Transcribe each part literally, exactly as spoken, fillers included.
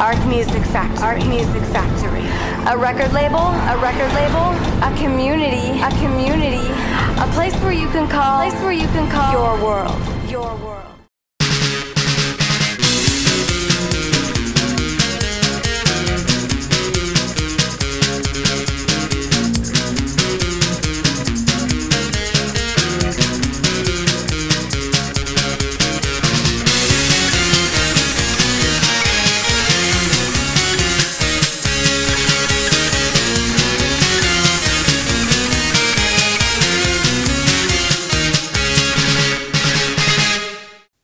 Ark Music Factory. Ark Music Factory. A record label, a record label, a community, a community, a place where you can call, a place where you can call your world, your world.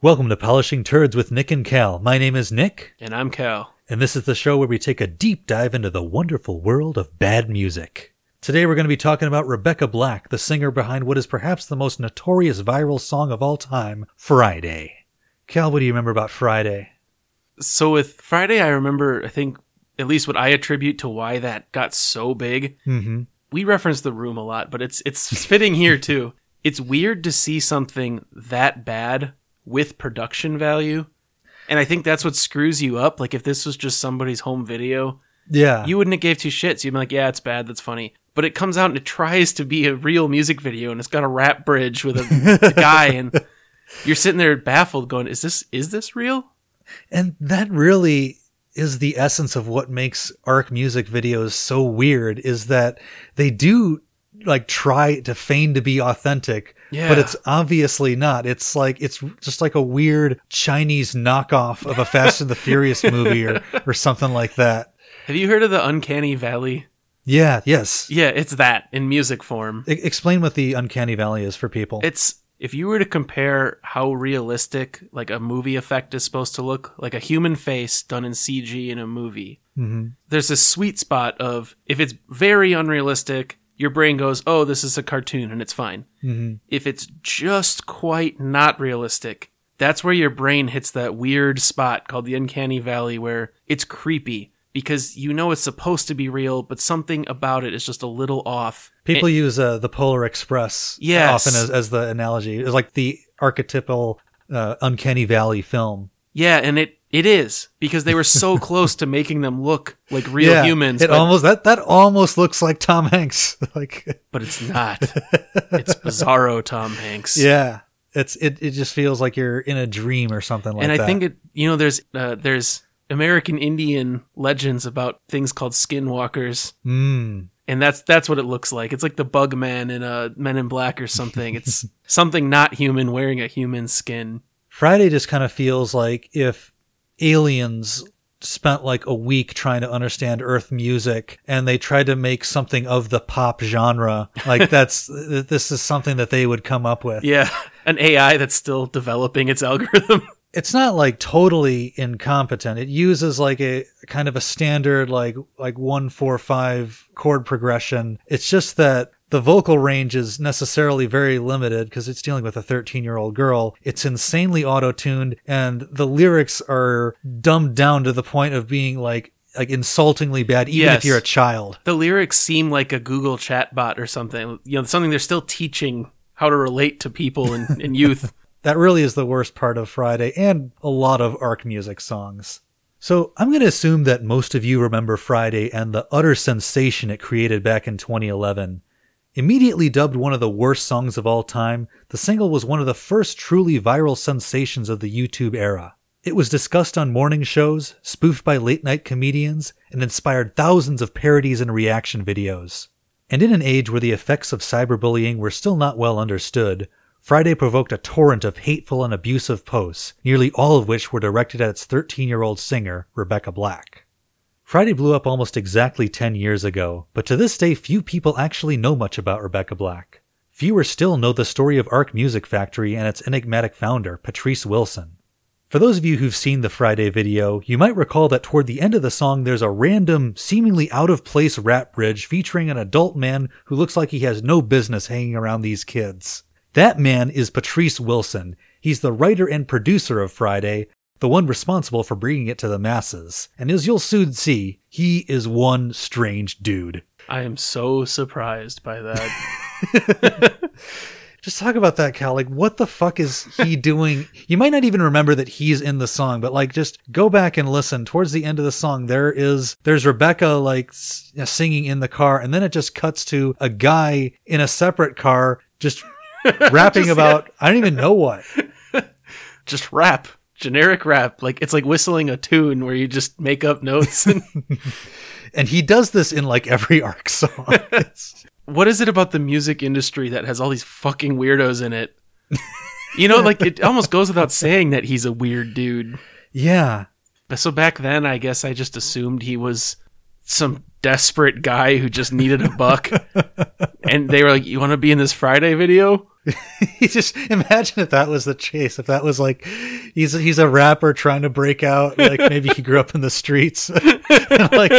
Welcome to Polishing Turds with Nick and Cal. My name is Nick. And I'm Cal. And this is the show where we take a deep dive into the wonderful world of bad music. Today we're going to be talking about Rebecca Black, the singer behind what is perhaps the most notorious viral song of all time, Friday. Cal, what do you remember about Friday? So with Friday, I remember, I think, at least what I attribute to why that got so big. Mm-hmm. We reference The Room a lot, but it's it's fitting here too. It's weird to see something that bad with production value, and I think that's what screws you up. Like, if this was just somebody's home video, yeah, you wouldn't have gave two shits. You'd be like, yeah, it's bad, that's funny. But it comes out and it tries to be a real music video, and it's got a rap bridge with a, a guy, and you're sitting there baffled going, is this is this real? And that really is the essence of what makes Ark music videos so weird, is that they do like try to feign to be authentic. Yeah. But it's obviously not. It's like it's just like a weird Chinese knockoff of a Fast and the Furious movie or, or something like that. Have you heard of the Uncanny Valley? Yeah, yes. Yeah, it's that in music form. I- explain what the Uncanny Valley is for people. It's if you were to compare how realistic like a movie effect is supposed to look, like a human face done in C G in a movie. Mm-hmm. There's this sweet spot of if it's very unrealistic, your brain goes, oh, this is a cartoon, and it's fine. Mm-hmm. If it's just quite not realistic, that's where your brain hits that weird spot called the Uncanny Valley, where it's creepy because you know it's supposed to be real, but something about it is just a little off. People and, use uh, the Polar Express yes. often as, as the analogy. It's like the archetypal uh, Uncanny Valley film. Yeah, and it It is, because they were so close to making them look like real yeah, humans. It but, almost that that almost looks like Tom Hanks. Like, but it's not. It's bizarro Tom Hanks. Yeah. It's it, it just feels like you're in a dream or something like that. And I that. think it you know there's uh, there's American Indian legends about things called skinwalkers. Mm. And that's that's what it looks like. It's like the Bug Man in a Men in Black or something. It's something not human wearing a human skin. Friday just kind of feels like if aliens spent like a week trying to understand Earth music, and they tried to make something of the pop genre. Like that's this is something that they would come up with. Yeah, an A I that's still developing its algorithm. It's not like totally incompetent. It uses like a kind of a standard like like one four five chord progression. It's just that the vocal range is necessarily very limited because it's dealing with a thirteen-year-old girl. It's insanely auto-tuned, and the lyrics are dumbed down to the point of being like like insultingly bad, even yes. if you're a child. The lyrics seem like a Google chatbot or something. You know, something they're still teaching how to relate to people and, and youth. That really is the worst part of Friday and a lot of Ark music songs. So I'm going to assume that most of you remember Friday and the utter sensation it created back in twenty eleven. Immediately dubbed one of the worst songs of all time, the single was one of the first truly viral sensations of the YouTube era. It was discussed on morning shows, spoofed by late-night comedians, and inspired thousands of parodies and reaction videos. And in an age where the effects of cyberbullying were still not well understood, Friday provoked a torrent of hateful and abusive posts, nearly all of which were directed at its thirteen-year-old singer, Rebecca Black. Friday blew up almost exactly ten years ago, but to this day few people actually know much about Rebecca Black. Fewer still know the story of Ark Music Factory and its enigmatic founder, Patrice Wilson. For those of you who've seen the Friday video, you might recall that toward the end of the song there's a random, seemingly out-of-place rap bridge featuring an adult man who looks like he has no business hanging around these kids. That man is Patrice Wilson. He's the writer and producer of Friday, the one responsible for bringing it to the masses. And as you'll soon see, he is one strange dude. I am so surprised by that. Just talk about that, Cal. Like, what the fuck is he doing? You might not even remember that he's in the song, but like, just go back and listen. Towards the end of the song, there is there's Rebecca like s- singing in the car, and then it just cuts to a guy in a separate car just rapping just, about yeah. I don't even know what. Just rap, generic rap. Like it's like whistling a tune where you just make up notes. And, and he does this in like every Ark song. What is it about the music industry that has all these fucking weirdos in it? You know, like it almost goes without saying that he's a weird dude. Yeah. So back then, I guess I just assumed he was some desperate guy who just needed a buck. And they were like, you want to be in this Friday video? You just imagine if that was the chase, if that was like, he's he's a rapper trying to break out, like maybe he grew up in the streets. And like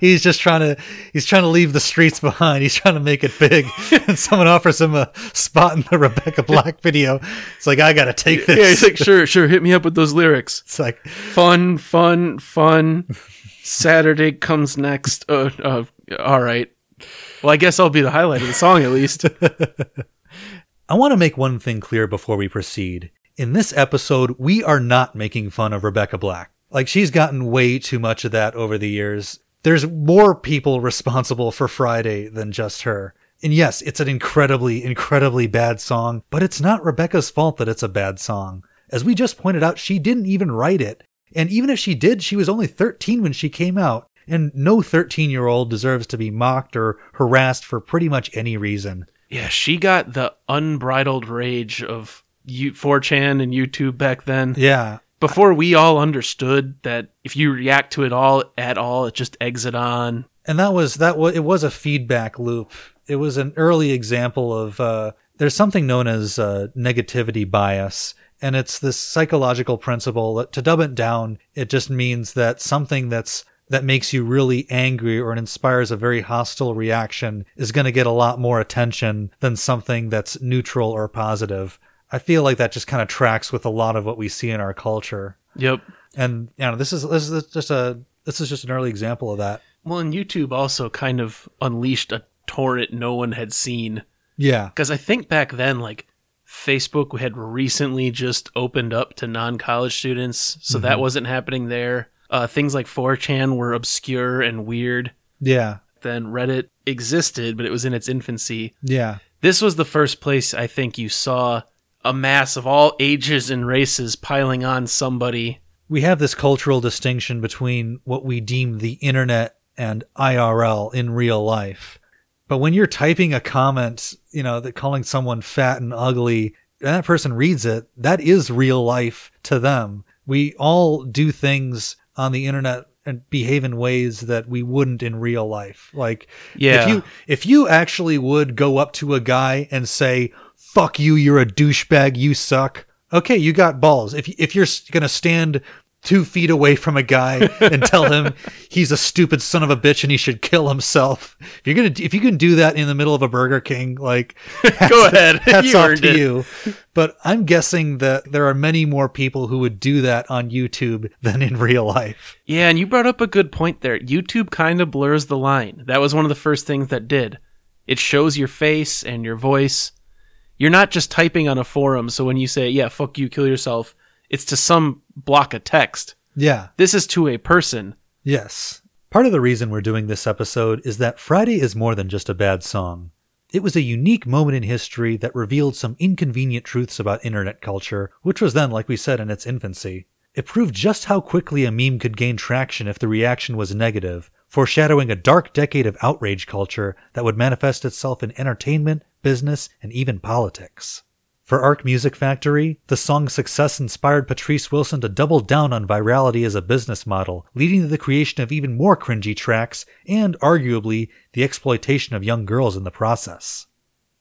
he's just trying to he's trying to leave the streets behind, he's trying to make it big, and someone offers him a spot in the Rebecca Black video. It's like, I gotta take this. Yeah, he's like, sure sure hit me up with those lyrics. It's like, fun fun fun Saturday comes next. Uh, uh all right, well I guess I'll be the highlight of the song at least. I want to make one thing clear before we proceed. In this episode, we are not making fun of Rebecca Black. Like, she's gotten way too much of that over the years. There's more people responsible for Friday than just her. And yes, it's an incredibly, incredibly bad song, but it's not Rebecca's fault that it's a bad song. As we just pointed out, she didn't even write it. And even if she did, she was only thirteen when she came out. And no thirteen-year-old deserves to be mocked or harassed for pretty much any reason. Yeah, she got the unbridled rage of four chan and YouTube back then. Yeah. Before we all understood that if you react to it all at all, it just eggs it on. And that was, that was, it was a feedback loop. It was an early example of, uh, there's something known as uh, negativity bias. And it's this psychological principle that to dumb it down, it just means that something that's that makes you really angry or it inspires a very hostile reaction is going to get a lot more attention than something that's neutral or positive. I feel like that just kind of tracks with a lot of what we see in our culture. Yep. And you know, this is this is just a this is just an early example of that. Well, and YouTube also kind of unleashed a torrent no one had seen. Yeah. Because I think back then, like Facebook had recently just opened up to non-college students, so mm-hmm. that wasn't happening there. Uh, things like four chan were obscure and weird. Yeah. Then Reddit existed, but it was in its infancy. Yeah. This was the first place I think you saw a mass of all ages and races piling on somebody. We have this cultural distinction between what we deem the internet and I R L in real life. But when you're typing a comment, you know, that calling someone fat and ugly, and that person reads it, that is real life to them. We all do things on the internet and behave in ways that we wouldn't in real life. Like, yeah. if you if you actually would go up to a guy and say, fuck you, you're a douchebag, you suck. Okay, you got balls. If if you're going to stand two feet away from a guy and tell him he's a stupid son of a bitch and he should kill himself. If you're gonna, if you can do that in the middle of a Burger King, like, hats, go ahead, hats off to you. But I'm guessing that there are many more people who would do that on YouTube than in real life. Yeah, and you brought up a good point there. YouTube kind of blurs the line. That was one of the first things that did. It shows your face and your voice. You're not just typing on a forum. So when you say, yeah, fuck you, kill yourself, it's to some block of text. Yeah. This is to a person. Yes. Part of the reason we're doing this episode is that Friday is more than just a bad song. It was a unique moment in history that revealed some inconvenient truths about internet culture, which was then, like we said, in its infancy. It proved just how quickly a meme could gain traction if the reaction was negative, foreshadowing a dark decade of outrage culture that would manifest itself in entertainment, business, and even politics. For Ark Music Factory, the song's success inspired Patrice Wilson to double down on virality as a business model, leading to the creation of even more cringy tracks and, arguably, the exploitation of young girls in the process.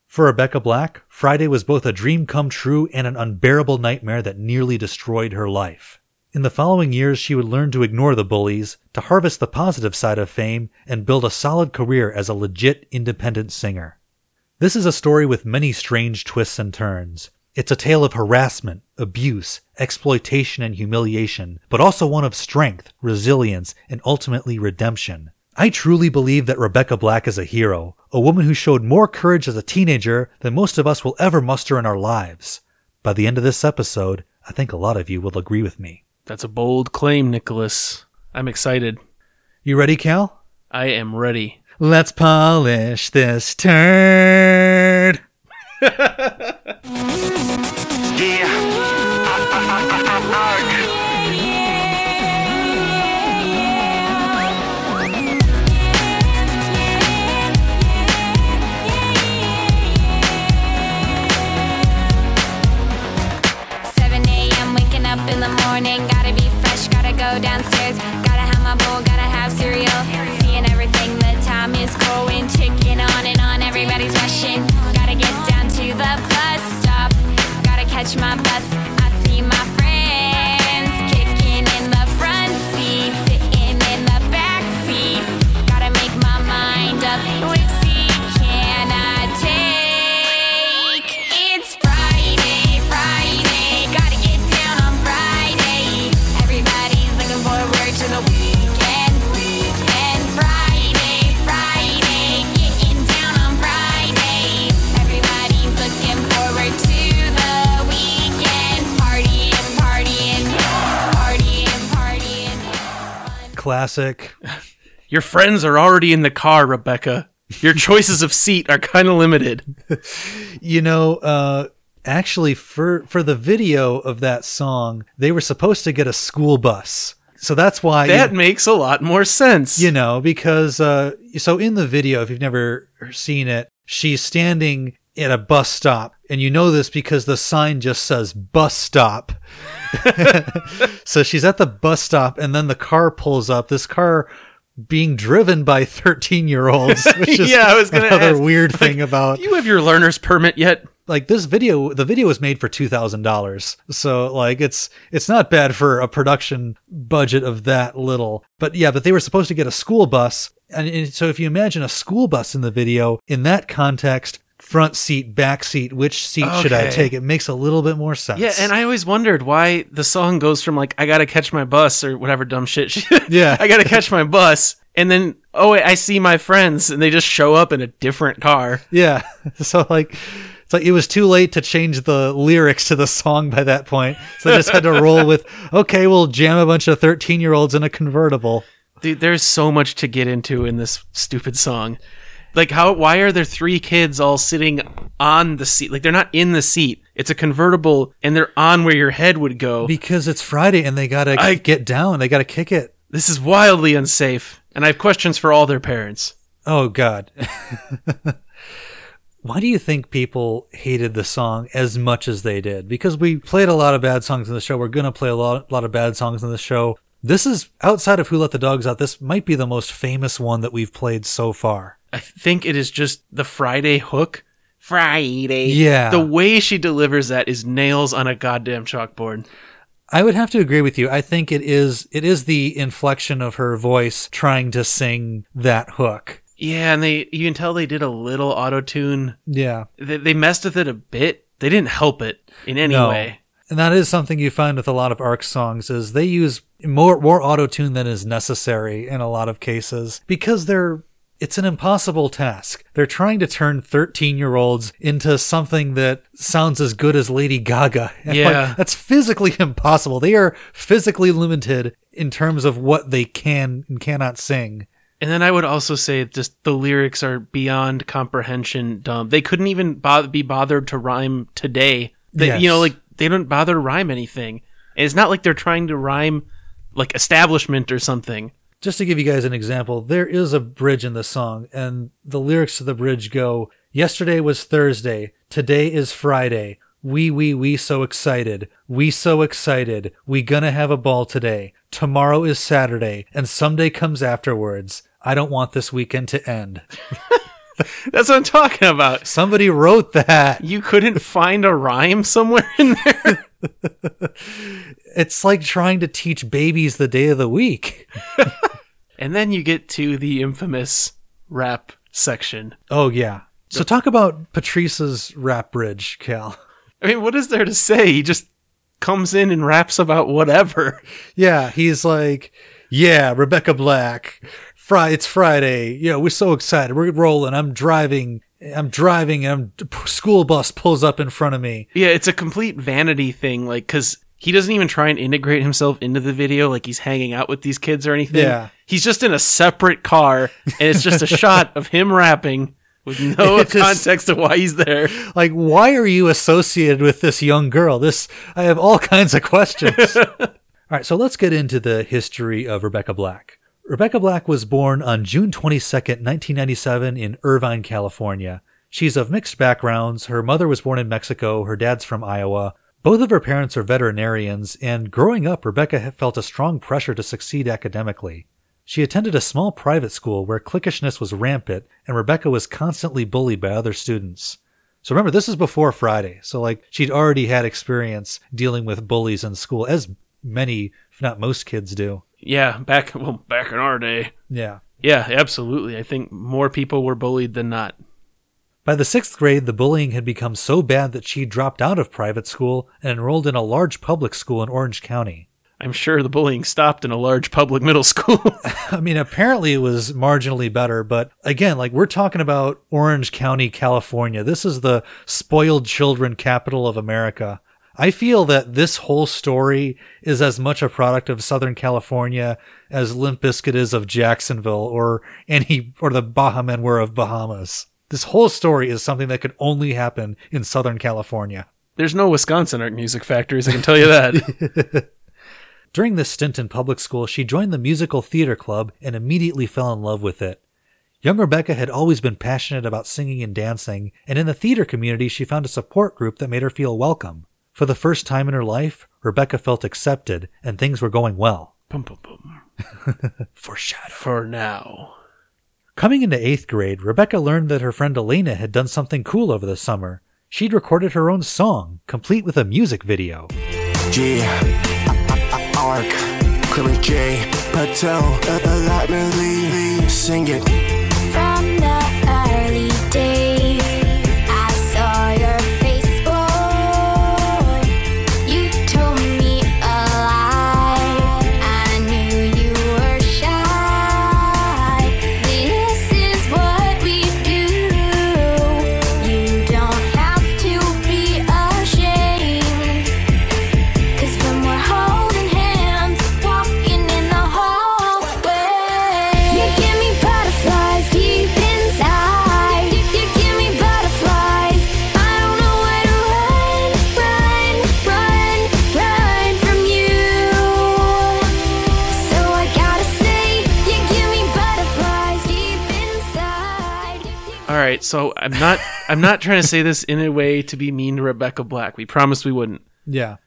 For Rebecca Black, Friday was both a dream come true and an unbearable nightmare that nearly destroyed her life. In the following years, she would learn to ignore the bullies, to harvest the positive side of fame, and build a solid career as a legit independent singer. This is a story with many strange twists and turns. It's a tale of harassment, abuse, exploitation, and humiliation, but also one of strength, resilience, and ultimately redemption. I truly believe that Rebecca Black is a hero, a woman who showed more courage as a teenager than most of us will ever muster in our lives. By the end of this episode, I think a lot of you will agree with me. That's a bold claim, Nicholas. I'm excited. You ready, Cal? I am ready. Let's polish this turd. Yeah. Gotta be fresh, gotta go downstairs, gotta have my bowl, gotta have cereal, seeing everything, the time is going, ticking on and on, everybody's rushing, gotta get down to the bus stop, gotta catch my bus, I see my friends, kicking in the front seat, sitting in the back seat, gotta make my mind up, whipsy, can I take, it's Friday, Friday. Classic. Your friends are already in the car, Rebecca. Your choices of seat are kind of limited. You know, uh, actually, for, for the video of that song, they were supposed to get a school bus. So that's why... That you, makes a lot more sense. You know, because... Uh, so in the video, if you've never seen it, she's standing at a bus stop. And you know this because the sign just says bus stop. So she's at the bus stop and then the car pulls up. This car being driven by thirteen-year-olds, which is yeah, I was gonna another ask, weird like, thing about... Do you have your learner's permit yet? Like this video, the video was made for two thousand dollars. So like it's it's not bad for a production budget of that little. But yeah, but they were supposed to get a school bus. And, and so if you imagine a school bus in the video, in that context... Front seat, back seat, which seat okay. should I take? It makes a little bit more sense. Yeah, and I always wondered why the song goes from like, I gotta catch my bus or whatever dumb shit. She, yeah. I gotta catch my bus. And then, oh, wait, I see my friends and they just show up in a different car. Yeah. So like, it's like it was too late to change the lyrics to the song by that point. So they just had to roll with, okay, we'll jam a bunch of thirteen-year-olds in a convertible. Dude, there's so much to get into in this stupid song. Like, how? Why are there three kids all sitting on the seat? Like, they're not in the seat. It's a convertible, and they're on where your head would go. Because it's Friday, and they got to get down. They got to kick it. This is wildly unsafe, and I have questions for all their parents. Oh, God. Why do you think people hated the song as much as they did? Because we played a lot of bad songs in the show. We're going to play a lot, lot of bad songs in the show. This is, outside of Who Let the Dogs Out, this might be the most famous one that we've played so far. I think it is just the Friday hook. Friday. Yeah. The way she delivers that is nails on a goddamn chalkboard. I would have to agree with you. I think it is it is the inflection of her voice trying to sing that hook. Yeah, and they you can tell they did a little auto-tune. Yeah. They, they messed with it a bit. They didn't help it in any no. way. And that is something you find with a lot of Ark songs is they use more, more auto-tune than is necessary in a lot of cases because they're... It's an impossible task. They're trying to turn thirteen-year-olds into something that sounds as good as Lady Gaga. And yeah. Like, that's physically impossible. They are physically limited in terms of what they can and cannot sing. And then I would also say just the lyrics are beyond comprehension dumb. They couldn't even bother, be bothered to rhyme today. They, yes. You know, like they don't bother to rhyme anything. And it's not like they're trying to rhyme like establishment or something. Just to give you guys an example, there is a bridge in the song, and the lyrics to the bridge go, yesterday was Thursday, today is Friday, we, we, we so excited, we so excited, we gonna have a ball today, tomorrow is Saturday, and someday comes afterwards, I don't want this weekend to end. That's what I'm talking about. Somebody wrote that. You couldn't find a rhyme somewhere in there? It's like trying to teach babies the day of the week. And then you get to the infamous rap section. Oh, yeah. So talk about Patrice's rap bridge, Cal. I mean, what is there to say? He just comes in and raps about whatever. Yeah, he's like, yeah, Rebecca Black. Fri- it's Friday. You know, we're so excited. We're rolling. I'm driving. I'm driving. And I'm school bus pulls up in front of me. Yeah, it's a complete vanity thing. Like, because he doesn't even try and integrate himself into the video. Like he's hanging out with these kids or anything. Yeah, he's just in a separate car, and it's just a shot of him rapping. With no just, context of why he's there. Like, why are you associated with this young girl? This, I have all kinds of questions. All right, so let's get into the history of Rebecca Black. Rebecca Black was born on June twenty-second, nineteen ninety-seven in Irvine, California. She's of mixed backgrounds. Her mother was born in Mexico. Her dad's from Iowa. Both of her parents are veterinarians, and growing up, Rebecca felt a strong pressure to succeed academically. She attended a small private school where cliquishness was rampant, and Rebecca was constantly bullied by other students. So remember, this is before Friday. So like she'd already had experience dealing with bullies in school, as many, if not most kids do. Yeah, back well, back in our day. Yeah. Yeah, absolutely. I think more people were bullied than not. By the sixth grade, the bullying had become so bad that she dropped out of private school and enrolled in a large public school in Orange County. I'm sure the bullying stopped in a large public middle school. I mean, apparently it was marginally better, but again, like we're talking about Orange County, California. This is the spoiled children capital of America. I feel that this whole story is as much a product of Southern California as Limp Bizkit is of Jacksonville or any or the Baha Men were of Bahamas. This whole story is something that could only happen in Southern California. There's no Wisconsin Ark Music Factories, I can tell you that. During this stint in public school, she joined the musical theater club and immediately fell in love with it. Young Rebecca had always been passionate about singing and dancing, and in the theater community, she found a support group that made her feel welcome. For the first time in her life, Rebecca felt accepted, and things were going well. Boom, boom, boom. Foreshadow. For now. Coming into eighth grade, Rebecca learned that her friend Elena had done something cool over the summer. She'd recorded her own song, complete with a music video. Yeah. Ark, Clarence J, Pato, Elena Lee, sing it. From the early days, I saw your face, oh, you told me a lie, I knew you were shy, this is what we do, you don't have to be ashamed, 'cause when we're home. Right, so I'm not I'm not trying to say this in a way to be mean to Rebecca Black. We promised we wouldn't. Yeah.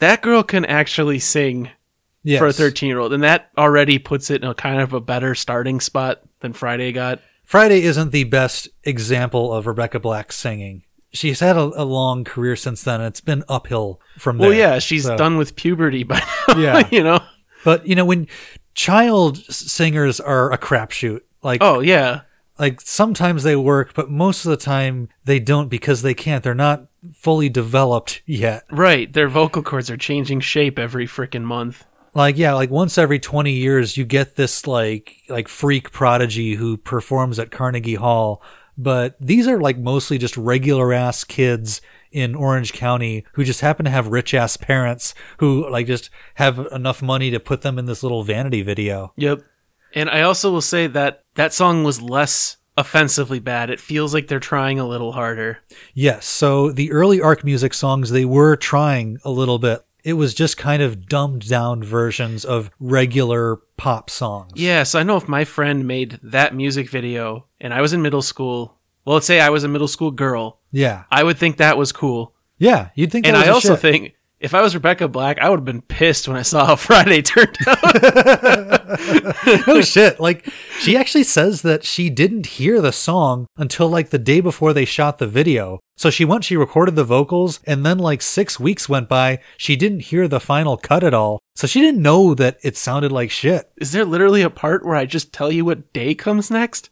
That girl can actually sing yes. for a thirteen-year-old, and that already puts it in a kind of a better starting spot than Friday got. Friday isn't the best example of Rebecca Black singing. She's had a, a long career since then, and it's been uphill from there. Well, yeah, she's so. done with puberty by now, yeah. you know? But, you know, when child singers are a crapshoot. Like, oh, yeah. Like, sometimes they work, but most of the time they don't because they can't. They're not fully developed yet. Right. Their vocal cords are changing shape every freaking month. Like, yeah, like once every twenty years, you get this, like, like freak prodigy who performs at Carnegie Hall. But these are, like, mostly just regular-ass kids in Orange County who just happen to have rich-ass parents who, like, just have enough money to put them in this little vanity video. Yep. And I also will say that that song was less offensively bad. It feels like they're trying a little harder. Yes. So the early Ark Music songs, they were trying a little bit. It was just kind of dumbed down versions of regular pop songs. Yeah. So I know if my friend made that music video and I was in middle school, well, let's say I was a middle school girl. Yeah. I would think that was cool. Yeah. You'd think that and was I also shit. think... If I was Rebecca Black, I would have been pissed when I saw how Friday turned out. Oh, shit. Like, she actually says that she didn't hear the song until, like, the day before they shot the video. So she went, she recorded the vocals, and then, like, six weeks went by. She didn't hear the final cut at all. So she didn't know that it sounded like shit. Is there literally a part where I just tell you what day comes next?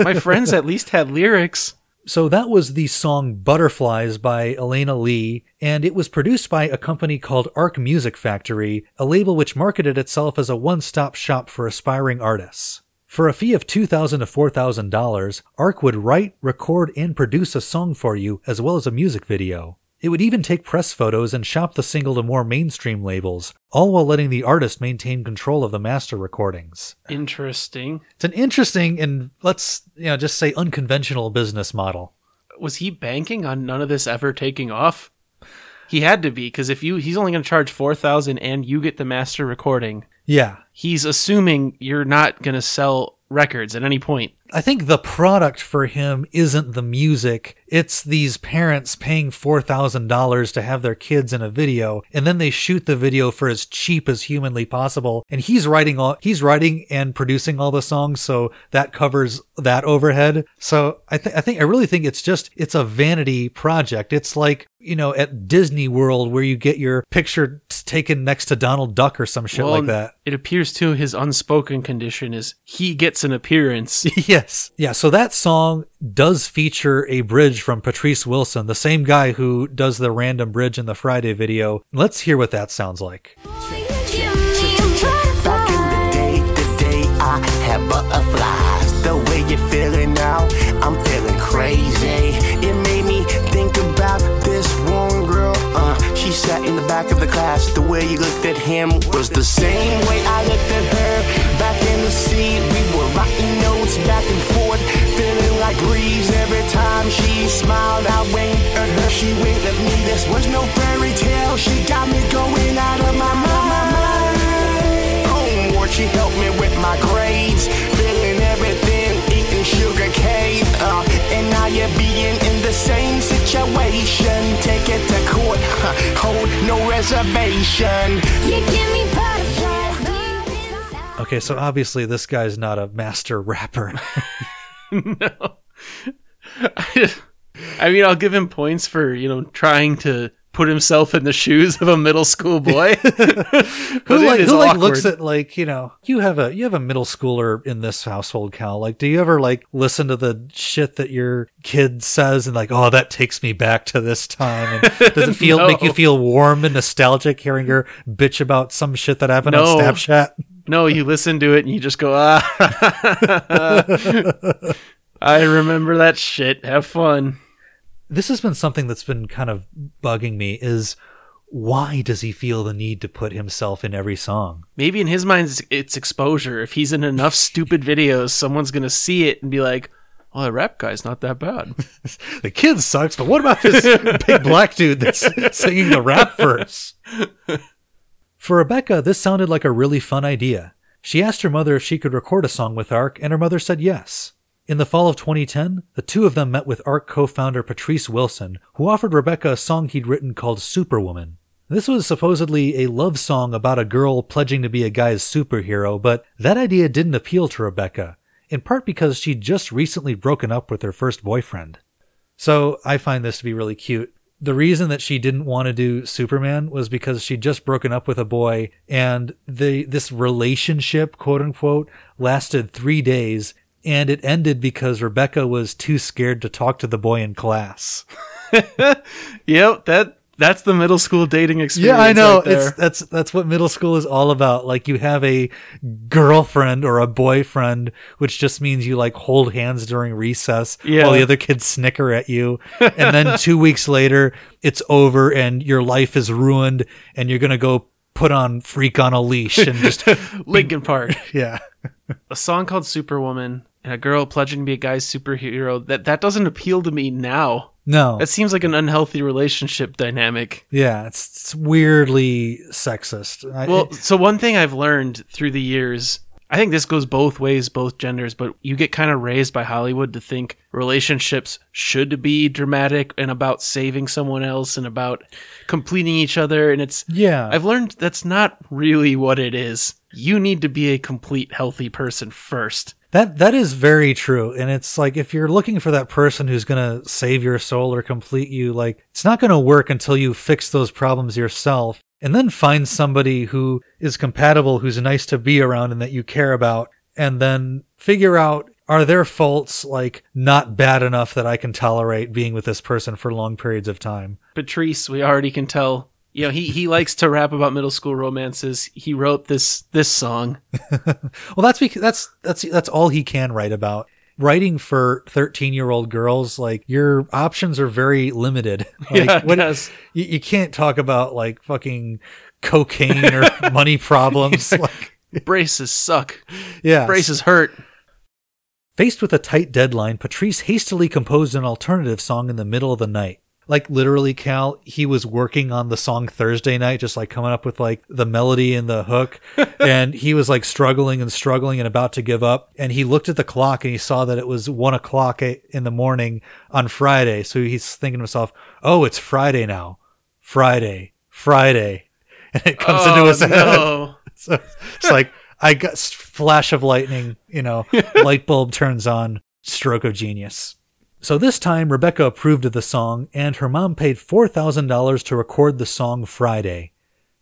My friends at least had lyrics. So that was the song Butterflies by Elena Lee, and it was produced by a company called Ark Music Factory, a label which marketed itself as a one-stop shop for aspiring artists. For a fee of two thousand dollars to four thousand dollars, Ark would write, record, and produce a song for you, as well as a music video. It would even take press photos and shop the single to more mainstream labels, all while letting the artist maintain control of the master recordings. Interesting. It's an interesting and, let's you know, just say unconventional business model. Was he banking on none of this ever taking off? He had to be, because if you he's only going to charge four thousand dollars and you get the master recording. Yeah. He's assuming you're not going to sell records at any point. I think the product for him isn't the music. It's these parents paying four thousand dollars to have their kids in a video, and then they shoot the video for as cheap as humanly possible. And he's writing all, he's writing and producing all the songs, so that covers that overhead. So I think I think I really think it's just it's a vanity project. It's like, you know, at Disney World where you get your picture taken next to Donald Duck or some shit well, like that. It appears too his unspoken condition is he gets an appearance. Yes. Yeah, so that song does feature a bridge from Patrice Wilson, the same guy who does the random bridge in the Friday video. Let's hear what that sounds like. She sat in the back of the class. The way you looked at him was the same way I looked at her. Back in the seat, we were rocking notes back and forth, feeling like breeze every time she smiled. I winked at her, she winked at me. This was no fairy tale. She got me going out of my mind. Homework, she helped me with my grades, feeling everything, eating sugar cane. Uh, and now you're being in the same situation. Take it to court, huh, hold no reservation. You give me butterflies. Okay, so obviously this guy's not a master rapper. No. I, just, I mean, I'll give him points for, you know, trying to put himself in the shoes of a middle school boy who like, who like looks at like, you know, you have a you have a middle schooler in this household, Cal. Like, do you ever like listen to the shit that your kid says and like, oh, that takes me back to this time? And does it feel no. make you feel warm and nostalgic hearing her bitch about some shit that happened no. on Snapchat? No, you listen to it and you just go, ah, I remember that shit. Have fun. This has been something that's been kind of bugging me, is why does he feel the need to put himself in every song? Maybe in his mind it's exposure. If he's in enough stupid videos, someone's going to see it and be like, well, that rap guy's not that bad. The kid sucks, but what about this big black dude that's singing the rap verse? For Rebecca, this sounded like a really fun idea. She asked her mother if she could record a song with Ark, and her mother said yes. In the fall of twenty ten, the two of them met with Ark co-founder Patrice Wilson, who offered Rebecca a song he'd written called Superwoman. This was supposedly a love song about a girl pledging to be a guy's superhero, but that idea didn't appeal to Rebecca, in part because she'd just recently broken up with her first boyfriend. So I find this to be really cute. The reason that she didn't want to do Superman was because she'd just broken up with a boy, and the this relationship, quote-unquote, lasted three days, and it ended because Rebecca was too scared to talk to the boy in class. Yep, that that's the middle school dating experience. Yeah, I know. Right there. It's, that's that's what middle school is all about. Like, you have a girlfriend or a boyfriend, which just means you like hold hands during recess yeah. while the other kids snicker at you, and then two weeks later, it's over and your life is ruined, and you're gonna go put on Freak on a Leash and just Linkin Park. Yeah, a song called Superwoman. And a girl pledging to be a guy's superhero, that that doesn't appeal to me now. No. That seems like an unhealthy relationship dynamic. Yeah, it's, it's weirdly sexist. Well, I, so one thing I've learned through the years, I think this goes both ways, both genders, but you get kind of raised by Hollywood to think relationships should be dramatic and about saving someone else and about completing each other. And it's, yeah, I've learned that's not really what it is. You need to be a complete, healthy person first. That that is very true, and it's like if you're looking for that person who's going to save your soul or complete you, like it's not going to work until you fix those problems yourself, and then find somebody who is compatible, who's nice to be around, and that you care about, and then figure out are their faults like not bad enough that I can tolerate being with this person for long periods of time? Patrice, we already can tell, you know, he, he likes to rap about middle school romances. He wrote this, this song. Well, that's, because, that's, that's, that's all he can write about. Writing for thirteen year old girls, like, your options are very limited. Like, yeah, what, yes. you, you can't talk about like fucking cocaine or money problems. Like, braces suck. Yeah. Braces hurt. Faced with a tight deadline, Patrice hastily composed an alternative song in the middle of the night. Like, literally, Cal, he was working on the song Thursday night, just like coming up with like the melody and the hook. And he was like struggling and struggling and about to give up. And he looked at the clock and he saw that it was one o'clock in the morning on Friday. So he's thinking to himself, oh, it's Friday now. Friday, Friday. And it comes oh, into his no. head. So it's like, I got flash of lightning, you know, light bulb turns on, stroke of genius. So this time, Rebecca approved of the song, and her mom paid four thousand dollars to record the song Friday.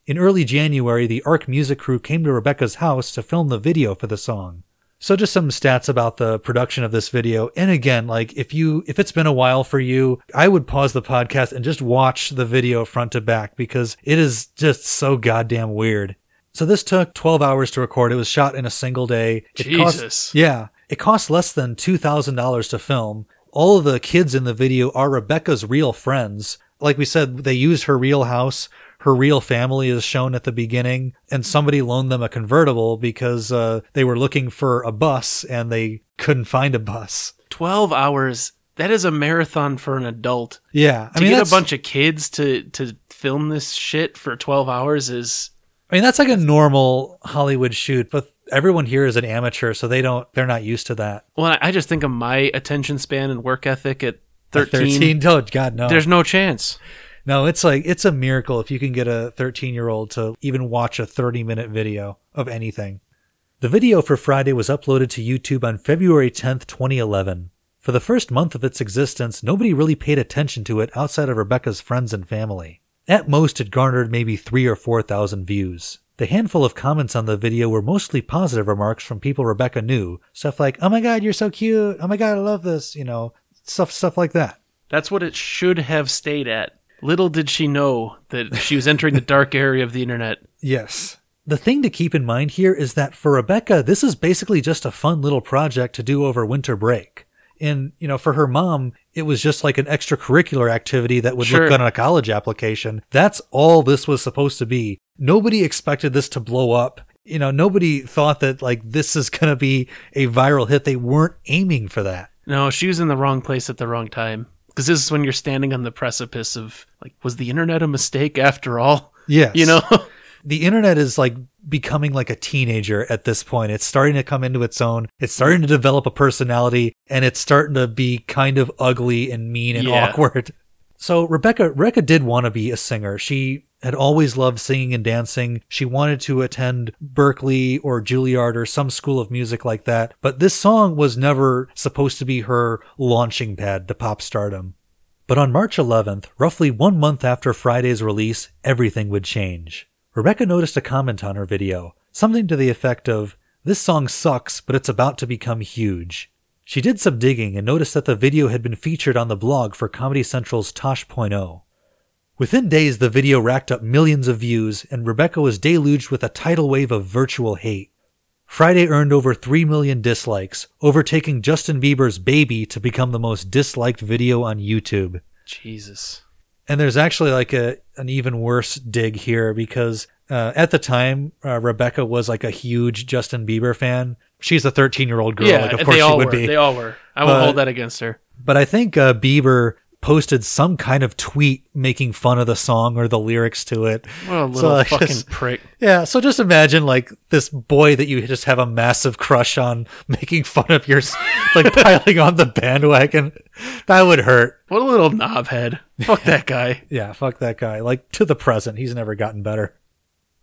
In early January, the Ark Music crew came to Rebecca's house to film the video for the song. So just some stats about the production of this video. And again, like, if you if it's been a while for you, I would pause the podcast and just watch the video front to back, because it is just so goddamn weird. So this took twelve hours to record. It was shot in a single day. It Jesus. Cost, yeah. It cost less than two thousand dollars to film. All of the kids in the video are Rebecca's real friends. Like we said, they use her real house. Her real family is shown at the beginning. And somebody loaned them a convertible because uh, they were looking for a bus and they couldn't find a bus. twelve hours. That is a marathon for an adult. Yeah. I to mean, get a bunch of kids to, to film this shit for twelve hours is... I mean, that's like a normal Hollywood shoot, but everyone here is an amateur, so they don't, they're not used to that. Well, I just think of my attention span and work ethic at thirteen. At thirteen? Oh, God, no. There's no chance. No, it's like, it's a miracle if you can get a thirteen year old to even watch a thirty minute video of anything. The video for Friday was uploaded to YouTube on February tenth, twenty eleven. For the first month of its existence, nobody really paid attention to it outside of Rebecca's friends and family. At most, it garnered maybe three or four thousand views. The handful of comments on the video were mostly positive remarks from people Rebecca knew. Stuff like, oh my god, you're so cute. Oh my god, I love this. You know, stuff, stuff like that. That's what it should have stayed at. Little did she know that she was entering the dark area of the internet. Yes. The thing to keep in mind here is that for Rebecca, this is basically just a fun little project to do over winter break. And, you know, for her mom, it was just like an extracurricular activity that would sure. look good on a college application. That's all this was supposed to be. Nobody expected this to blow up. You know, nobody thought that, like, this is going to be a viral hit. They weren't aiming for that. No, she was in the wrong place at the wrong time. Because this is when you're standing on the precipice of, like, was the internet a mistake after all? Yes. You know? The internet is, like, becoming like a teenager at this point. It's starting to come into its own. It's starting to develop a personality, and it's starting to be kind of ugly and mean and yeah. awkward. So Rebecca, Rebecca did want to be a singer. She had always loved singing and dancing. She wanted to attend Berklee or Juilliard or some school of music like that. But this song was never supposed to be her launching pad to pop stardom. But on March eleventh, roughly one month after Friday's release, everything would change. Rebecca noticed a comment on her video, something to the effect of, "This song sucks, but it's about to become huge." She did some digging and noticed that the video had been featured on the blog for Comedy Central's Tosh dot oh. Within days, the video racked up millions of views, and Rebecca was deluged with a tidal wave of virtual hate. Friday earned over three million dislikes, overtaking Justin Bieber's Baby to become the most disliked video on YouTube. Jesus. And there's actually like a an even worse dig here because uh, at the time, uh, Rebecca was like a huge Justin Bieber fan. She's a thirteen year old girl. Yeah, like, of course she would were. be. They all were. I will hold that against her. But I think uh, Bieber posted some kind of tweet making fun of the song or the lyrics to it. What a little so, like, fucking just, prick. Yeah. So just imagine like this boy that you just have a massive crush on making fun of your, like piling on the bandwagon. That would hurt. What a little knobhead. Fuck that guy. Yeah. Fuck that guy. Like, to the present, he's never gotten better.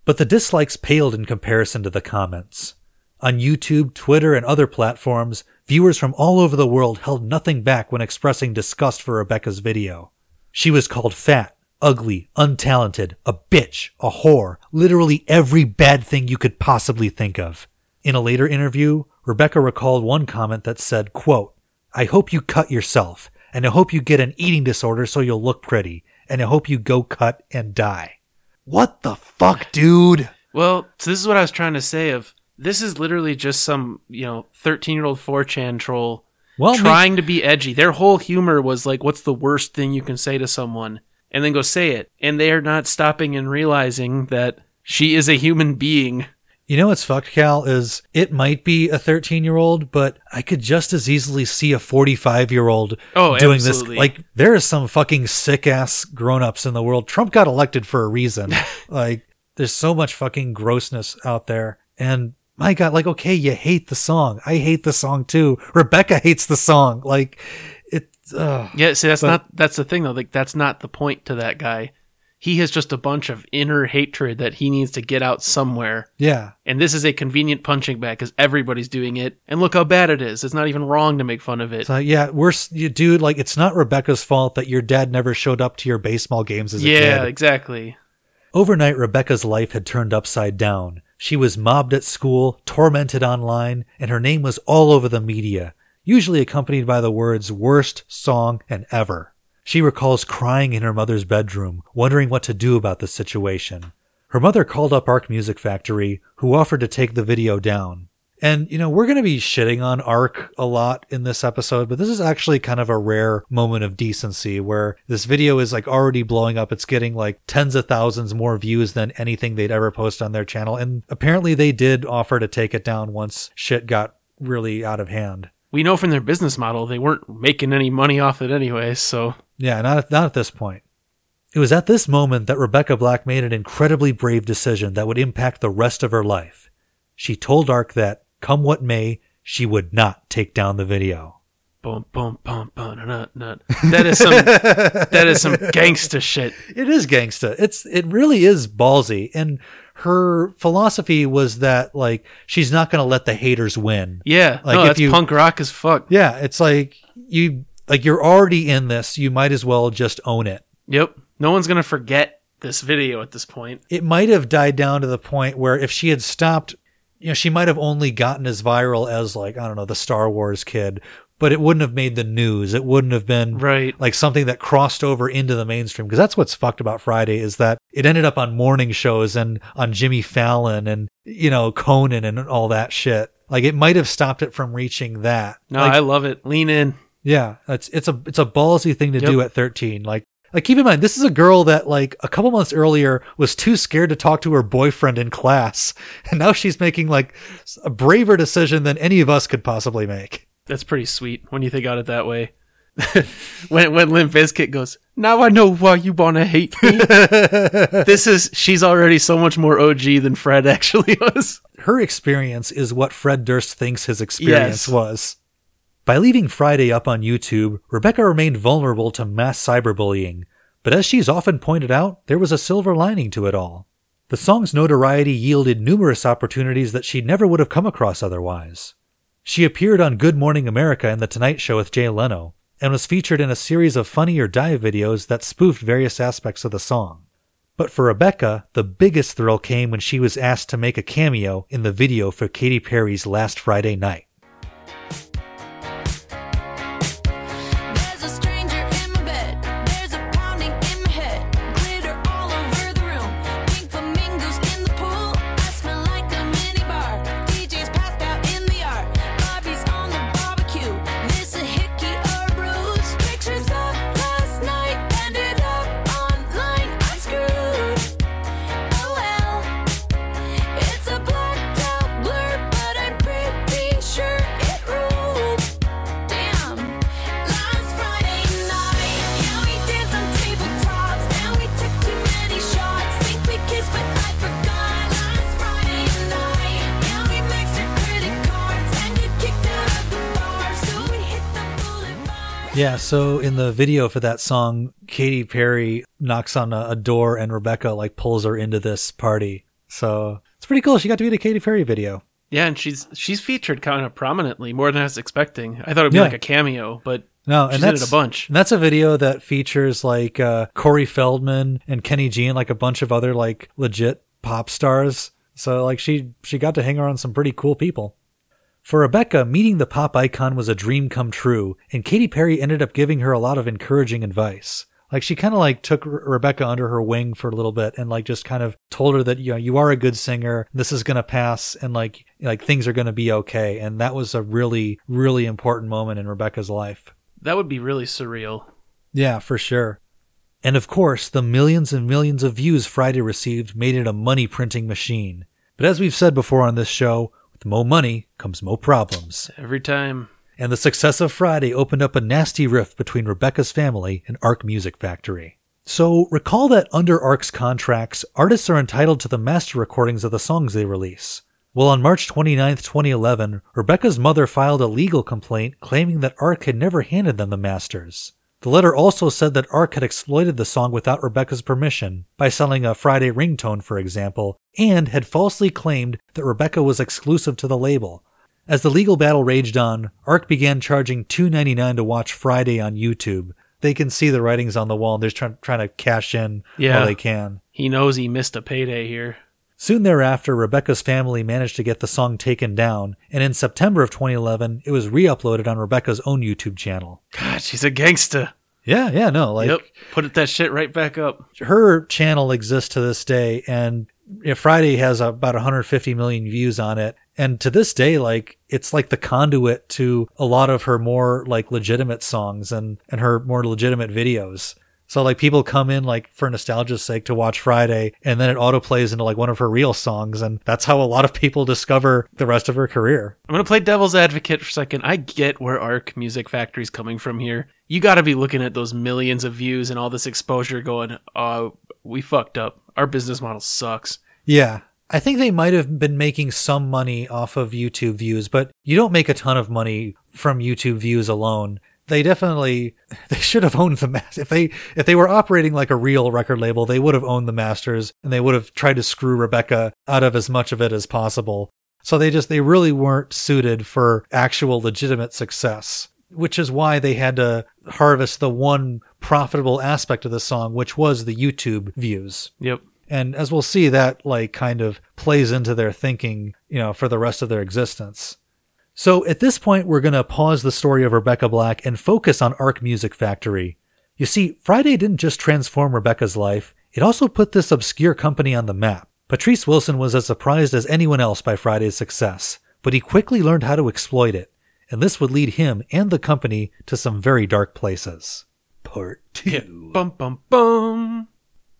But the dislikes paled in comparison to the comments. On YouTube, Twitter, and other platforms, viewers from all over the world held nothing back when expressing disgust for Rebecca's video. She was called fat, ugly, untalented, a bitch, a whore, literally every bad thing you could possibly think of. In a later interview, Rebecca recalled one comment that said, quote, "I hope you cut yourself, and I hope you get an eating disorder so you'll look pretty, and I hope you go cut and die." What the fuck, dude? Well, so this is what I was trying to say of, this is literally just some, you know, thirteen-year-old four chan troll well, trying maybe- to be edgy. Their whole humor was like, what's the worst thing you can say to someone? And then go say it. And they are not stopping and realizing that she is a human being. You know what's fucked, Cal, is it might be a thirteen-year-old, but I could just as easily see a forty-five-year-old oh, doing absolutely. this. Like, there is some fucking sick-ass grown-ups in the world. Trump got elected for a reason. Like, there's so much fucking grossness out there. And my God, like, okay, you hate the song. I hate the song, too. Rebecca hates the song. Like, it's... Uh, yeah, see, that's but, not... That's the thing, though. Like, that's not the point to that guy. He has just a bunch of inner hatred that he needs to get out somewhere. Yeah. And this is a convenient punching bag because everybody's doing it. And look how bad it is. It's not even wrong to make fun of it. So, yeah, we're, you, dude, like, it's not Rebecca's fault that your dad never showed up to your baseball games as a yeah, kid. Yeah, exactly. Overnight, Rebecca's life had turned upside down. She was mobbed at school, tormented online, and her name was all over the media, usually accompanied by the words, worst song and ever. She recalls crying in her mother's bedroom, wondering what to do about the situation. Her mother called up Ark Music Factory, who offered to take the video down. And, you know, we're going to be shitting on Ark a lot in this episode, but this is actually kind of a rare moment of decency where this video is like already blowing up. It's getting like tens of thousands more views than anything they'd ever post on their channel. And apparently they did offer to take it down once shit got really out of hand. We know from their business model, they weren't making any money off it anyway, so... Yeah, not at, not at this point. It was at this moment that Rebecca Black made an incredibly brave decision that would impact the rest of her life. She told Ark that, come what may, she would not take down the video. Boom, boom, boom, boom, nut, nut. That is some, that is some gangsta shit. It is gangsta. It's, it really is ballsy. And her philosophy was that, like, she's not going to let the haters win. Yeah. Like, no, if that's you, punk rock as fuck. Yeah. It's like, you, like, you're already in this. You might as well just own it. Yep. No one's going to forget this video at this point. It might have died down to the point where if she had stopped, you know, she might have only gotten as viral as, like, I don't know, the Star Wars kid. But it wouldn't have made the news. It wouldn't have been right. like something that crossed over into the mainstream. Because that's what's fucked about Friday is that it ended up on morning shows and on Jimmy Fallon and, you know, Conan and all that shit. Like, it might have stopped it from reaching that. No, like, I love it. Lean in. Yeah. It's it's a it's a ballsy thing to yep. do at thirteen. Like, like keep in mind, this is a girl that, like, a couple months earlier was too scared to talk to her boyfriend in class. And now she's making, like, a braver decision than any of us could possibly make. That's pretty sweet when you think about it that way. when when Limp Bizkit goes, now I know why you want to hate me. This is, she's already so much more O G than Fred actually was. Her experience is what Fred Durst thinks his experience yes. was. By leaving Friday up on YouTube, Rebecca remained vulnerable to mass cyberbullying. But as she's often pointed out, there was a silver lining to it all. The song's notoriety yielded numerous opportunities that she never would have come across otherwise. She appeared on Good Morning America and The Tonight Show with Jay Leno, and was featured in a series of Funny or Die videos that spoofed various aspects of the song. But for Rebecca, the biggest thrill came when she was asked to make a cameo in the video for Katy Perry's Last Friday Night. Yeah, so in the video for that song, Katy Perry knocks on a, a door and Rebecca, like, pulls her into this party. So it's pretty cool. She got to be in a Katy Perry video. Yeah, and she's she's featured kind of prominently, more than I was expecting. I thought it would be yeah. like a cameo, but no, she's in it a bunch. And that's a video that features, like, uh, Corey Feldman and Kenny G and, like, a bunch of other, like, legit pop stars. So, like, she, she got to hang around some pretty cool people. For Rebecca, meeting the pop icon was a dream come true, and Katy Perry ended up giving her a lot of encouraging advice. Like, she kind of like took Re- Rebecca under her wing for a little bit and like just kind of told her that, you know, you are a good singer, this is going to pass, and like like things are going to be okay. And that was a really, really important moment in Rebecca's life. That would be really surreal. Yeah, for sure. And of course, the millions and millions of views Friday received made it a money printing machine. But as we've said before on this show, with more money comes more problems. Every time. And the success of Friday opened up a nasty rift between Rebecca's family and Ark Music Factory. So recall that under Ark's contracts, artists are entitled to the master recordings of the songs they release. Well, on March twenty-ninth, twenty eleven, Rebecca's mother filed a legal complaint claiming that Ark had never handed them the masters. The letter also said that Ark had exploited the song without Rebecca's permission by selling a Friday ringtone, for example, and had falsely claimed that Rebecca was exclusive to the label. As the legal battle raged on, Ark began charging two dollars and ninety-nine cents to watch Friday on YouTube. They can see the writings on the wall, and they're try- trying to cash in yeah, while they can. He knows he missed a payday here. Soon thereafter, Rebecca's family managed to get the song taken down, and in September of twenty eleven, it was re-uploaded on Rebecca's own YouTube channel. God, she's a gangster. Yeah, yeah, no. Like, yep, put that shit right back up. Her channel exists to this day, and Friday has about one hundred fifty million views on it. And to this day, like, it's like the conduit to a lot of her more like legitimate songs and, and her more legitimate videos. So like people come in like for nostalgia's sake to watch Friday, and then it autoplays into like one of her real songs. And that's how a lot of people discover the rest of her career. I'm going to play devil's advocate for a second. I get where Ark Music Factory's coming from here. You got to be looking at those millions of views and all this exposure going, oh, we fucked up. Our business model sucks. Yeah. I think they might have been making some money off of YouTube views, but you don't make a ton of money from YouTube views alone. They definitely, they should have owned the masters. If they, if they were operating like a real record label, they would have owned the masters, and they would have tried to screw Rebecca out of as much of it as possible. So they just, they really weren't suited for actual legitimate success, which is why they had to harvest the one profitable aspect of the song, which was the YouTube views. Yep. And as we'll see, that like kind of plays into their thinking, you know, for the rest of their existence. So at this point, we're going to pause the story of Rebecca Black and focus on Ark Music Factory. You see, Friday didn't just transform Rebecca's life. It also put this obscure company on the map. Patrice Wilson was as surprised as anyone else by Friday's success, but he quickly learned how to exploit it. And this would lead him and the company to some very dark places. Part two. Yeah. Bum, bum, bum.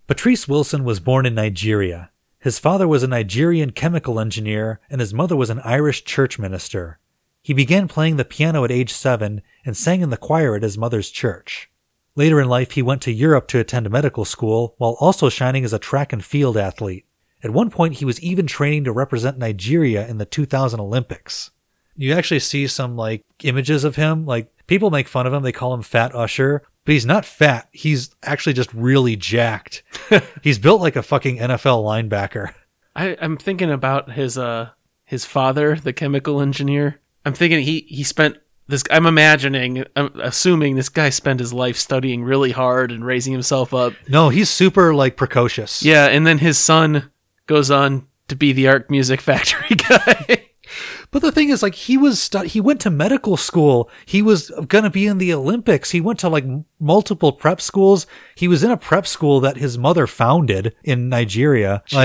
Patrice Wilson was born in Nigeria. His father was a Nigerian chemical engineer, and his mother was an Irish church minister. He began playing the piano at age seven and sang in the choir at his mother's church. Later in life, he went to Europe to attend medical school, while also shining as a track and field athlete. At one point, he was even training to represent Nigeria in the two thousand Olympics. You actually see some like images of him. Like, people make fun of him. They call him Fat Usher. But he's not fat. He's actually just really jacked. He's built like a fucking N F L linebacker. I, I'm thinking about his uh his father, the chemical engineer. I'm thinking he, he spent this. I'm imagining, I'm assuming this guy spent his life studying really hard and raising himself up. No, he's super like precocious. Yeah, and then his son goes on to be the Ark Music Factory guy. But the thing is, like, he was stu- he went to medical school. He was going to be in the Olympics. He went to like m- multiple prep schools. He was in a prep school that his mother founded in Nigeria. Jeez.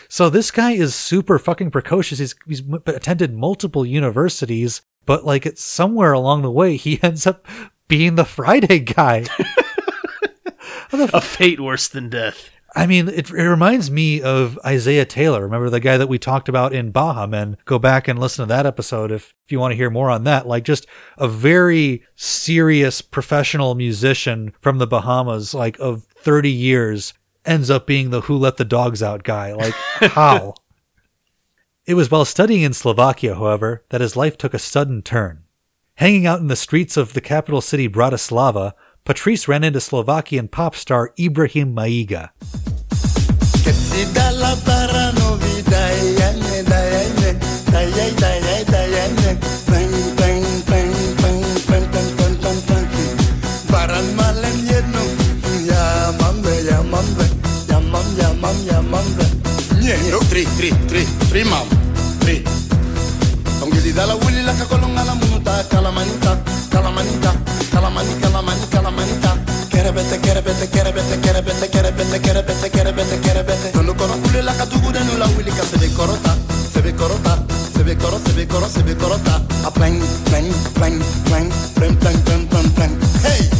Like, so this guy is super fucking precocious. He's, he's attended multiple universities, but like it's somewhere along the way, he ends up being the Friday guy. the- A fate worse than death. I mean, it, it reminds me of Isaiah Taylor. Remember the guy that we talked about in Baha Men? Go back and listen to that episode if, if you want to hear more on that. Like, just a very serious professional musician from the Bahamas, like, of thirty years, ends up being the who let the dogs out guy. Like, how? It was while studying in Slovakia, however, that his life took a sudden turn. Hanging out in the streets of the capital city Bratislava, Patrice ran into Slovakian pop star Ibrahim Maiga. Ungeli dala wuli la kakolonga la munuta kalamanita, kalamanita, kalamanita, kalamanita, kalamanita. Kerebete, kerebete, kerebete, kerebete, kerebete, kerebete, kerebete, kerebete. Tolo kona wuli la kadugude nula wuli kasebe korota, sebe korota, sebe korota, sebe korota, sebe korota. A plang, plang, plang, plang, plang, plang, plang, plang, plang. Hey.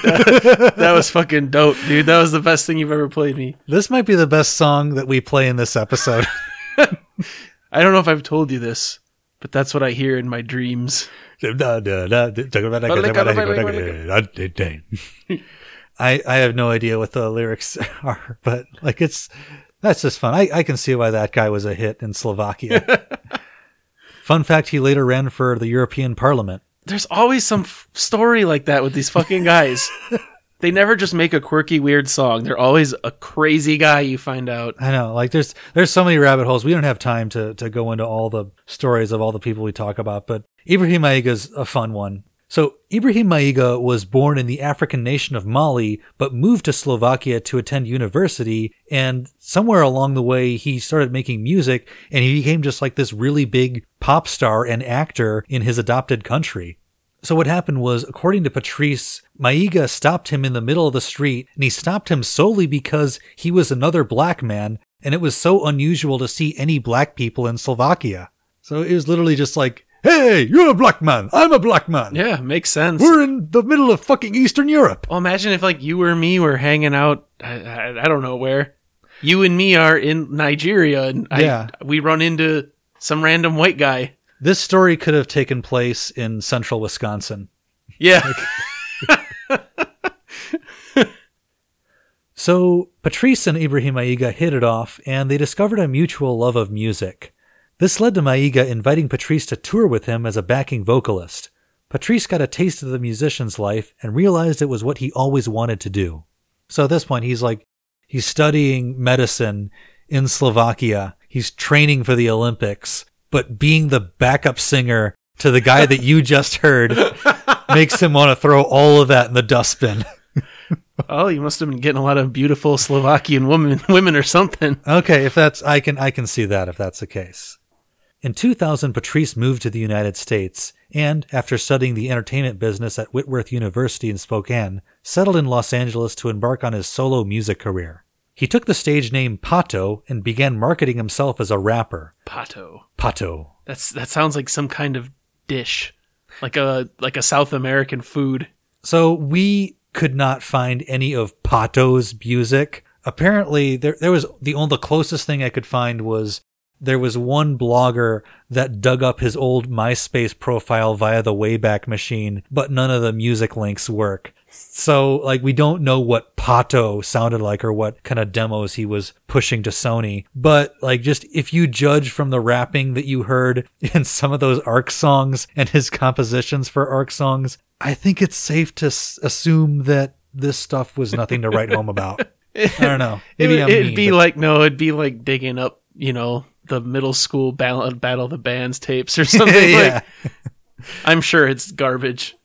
that, that was fucking dope, dude. That was the best thing you've ever played me. This might be the best song that we play in this episode. I don't know if I've told you this, but that's what I hear in my dreams. I, I have no idea what the lyrics are, but like it's that's just fun. I, I can see why that guy was a hit in Slovakia. Fun fact, he later ran for the European Parliament. There's always some f- story like that with these fucking guys. They never just make a quirky, weird song. They're always a crazy guy you find out. I know. Like there's there's so many rabbit holes. We don't have time to, to go into all the stories of all the people we talk about, but Ibrahim Maiga is a fun one. So Ibrahim Maiga was born in the African nation of Mali, but moved to Slovakia to attend university. And somewhere along the way, he started making music, and he became just like this really big pop star and actor in his adopted country. So what happened was, according to Patrice, Maiga stopped him in the middle of the street, and he stopped him solely because he was another black man, and it was so unusual to see any black people in Slovakia. So it was literally just like, hey, you're a black man. I'm a black man. Yeah, makes sense. We're in the middle of fucking Eastern Europe. Well, imagine if like you or me were hanging out, I, I, I don't know where. You and me are in Nigeria, and yeah. I, we run into some random white guy. This story could have taken place in central Wisconsin. Yeah. Like, so Patrice and Ibrahim Maiga hit it off, and they discovered a mutual love of music. This led to Maiga inviting Patrice to tour with him as a backing vocalist. Patrice got a taste of the musician's life and realized it was what he always wanted to do. So at this point, he's like, he's studying medicine in Slovakia. He's training for the Olympics, but being the backup singer to the guy that you just heard makes him want to throw all of that in the dustbin. Oh, you must have been getting a lot of beautiful Slovakian women, women or something. Okay, if that's, I can, I can see that if that's the case. In two thousand, Patrice moved to the United States and, after studying the entertainment business at Whitworth University in Spokane, settled in Los Angeles to embark on his solo music career. He took the stage name Pato and began marketing himself as a rapper. Pato. Pato. That's that sounds like some kind of dish, like a like a South American food. So we could not find any of Pato's music. Apparently, there there was the only the closest thing I could find was. There was one blogger that dug up his old MySpace profile via the Wayback Machine, but none of the music links work. So, like, we don't know what Pato sounded like or what kind of demos he was pushing to Sony. But, like, just if you judge from the rapping that you heard in some of those Ark songs and his compositions for Ark songs, I think it's safe to s- assume that this stuff was nothing to write home about. I don't know. Maybe I'm it'd mean, be but... like, no, it'd be like digging up, you know, the middle school battle, battle of the bands tapes or something. Yeah. Like I'm sure it's garbage.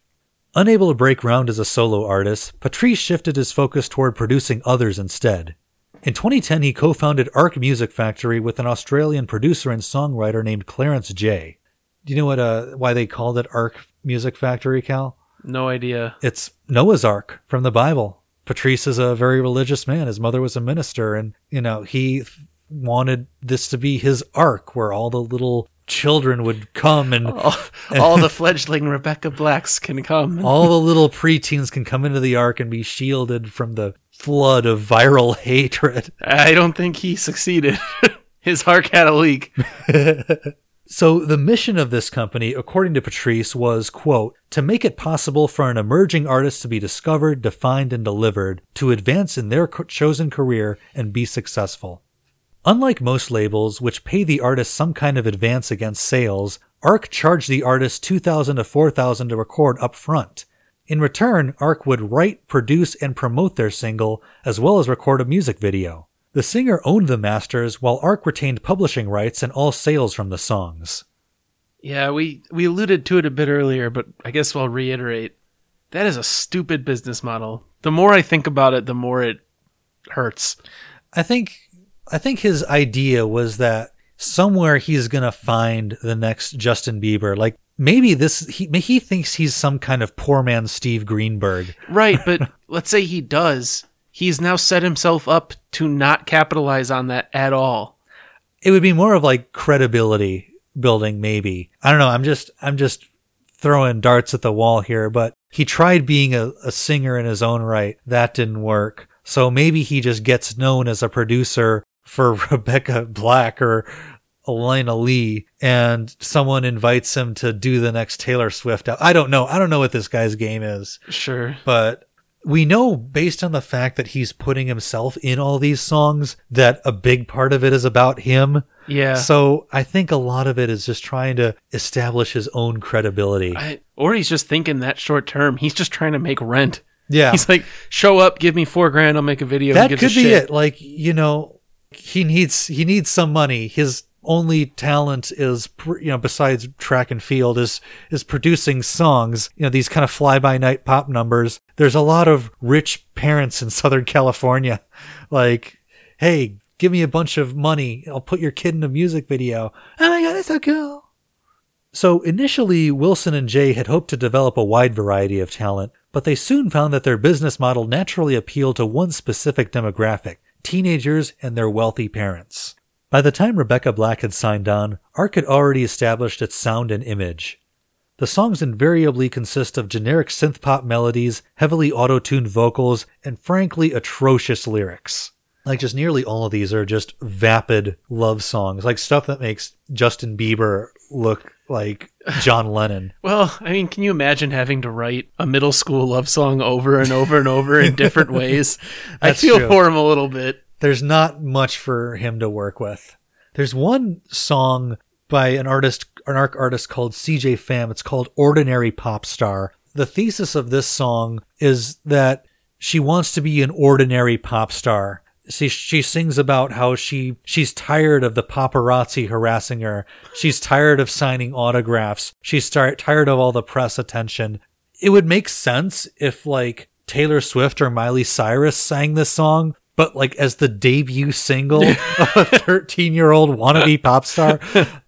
Unable to break ground as a solo artist, Patrice shifted his focus toward producing others instead. In twenty ten, he co-founded Ark Music Factory with an Australian producer and songwriter named Clarence J. Do you know what? Uh, why they called it Ark Music Factory, Cal? No idea. It's Noah's Ark from the Bible. Patrice is a very religious man. His mother was a minister, and you know he... wanted this to be his ark where all the little children would come and all, and all the fledgling Rebecca Blacks can come. All the little preteens can come into the ark and be shielded from the flood of viral hatred. I don't think he succeeded. His ark had a leak. So the mission of this company, according to Patrice, was, quote, to make it possible for an emerging artist to be discovered, defined, and delivered, to advance in their chosen career and be successful. Unlike most labels, which pay the artist some kind of advance against sales, Ark charged the artist two thousand dollars to four thousand dollars to record up front. In return, Ark would write, produce, and promote their single, as well as record a music video. The singer owned the masters, while Ark retained publishing rights and all sales from the songs. Yeah, we, we alluded to it a bit earlier, but I guess we'll reiterate. That is a stupid business model. The more I think about it, the more it hurts. I think... I think his idea was that somewhere he's going to find the next Justin Bieber. Like, maybe this, he, he thinks he's some kind of poor man Steve Greenberg. Right, but let's say he does. He's now set himself up to not capitalize on that at all. It would be more of like credibility building, maybe. I don't know. I'm just, I'm just throwing darts at the wall here, but he tried being a, a singer in his own right. That didn't work. So maybe he just gets known as a producer for Rebecca Black or Elena Lee, and someone invites him to do the next Taylor Swift. I don't know. I don't know what this guy's game is. Sure. But we know, based on the fact that he's putting himself in all these songs, that a big part of it is about him. Yeah. So I think a lot of it is just trying to establish his own credibility. I, or he's just thinking that short term. He's just trying to make rent. Yeah. He's like, show up, give me four grand, I'll make a video. That could be it. Like, you know, he needs he needs some money. His only talent is, you know, besides track and field, is is producing songs, you know, these kind of fly-by-night pop numbers. There's a lot of rich parents in Southern California, like, hey, give me a bunch of money, I'll put your kid in a music video. Oh my God, that's so cool. So initially, Wilson and Jay had hoped to develop a wide variety of talent, but they soon found that their business model naturally appealed to one specific demographic, teenagers and their wealthy parents. By the time Rebecca Black had signed on, Ark had already established its sound and image. The songs invariably consist of generic synth-pop melodies, heavily auto-tuned vocals, and frankly atrocious lyrics. Like, just nearly all of these are just vapid love songs, like stuff that makes Justin Bieber look like John Lennon. Well, I mean, can you imagine having to write a middle school love song over and over and over in different ways? I feel true. For him a little bit. There's not much for him to work with. There's one song by an artist, an ARK artist called C J Pham. It's called Ordinary Pop Star. The thesis of this song is that she wants to be an ordinary pop star. See, she sings about how she she's tired of the paparazzi harassing her. She's tired of signing autographs. She's tar- tired of all the press attention. It would make sense if, like, Taylor Swift or Miley Cyrus sang this song, but like as the debut single of a thirteen-year-old wannabe pop star.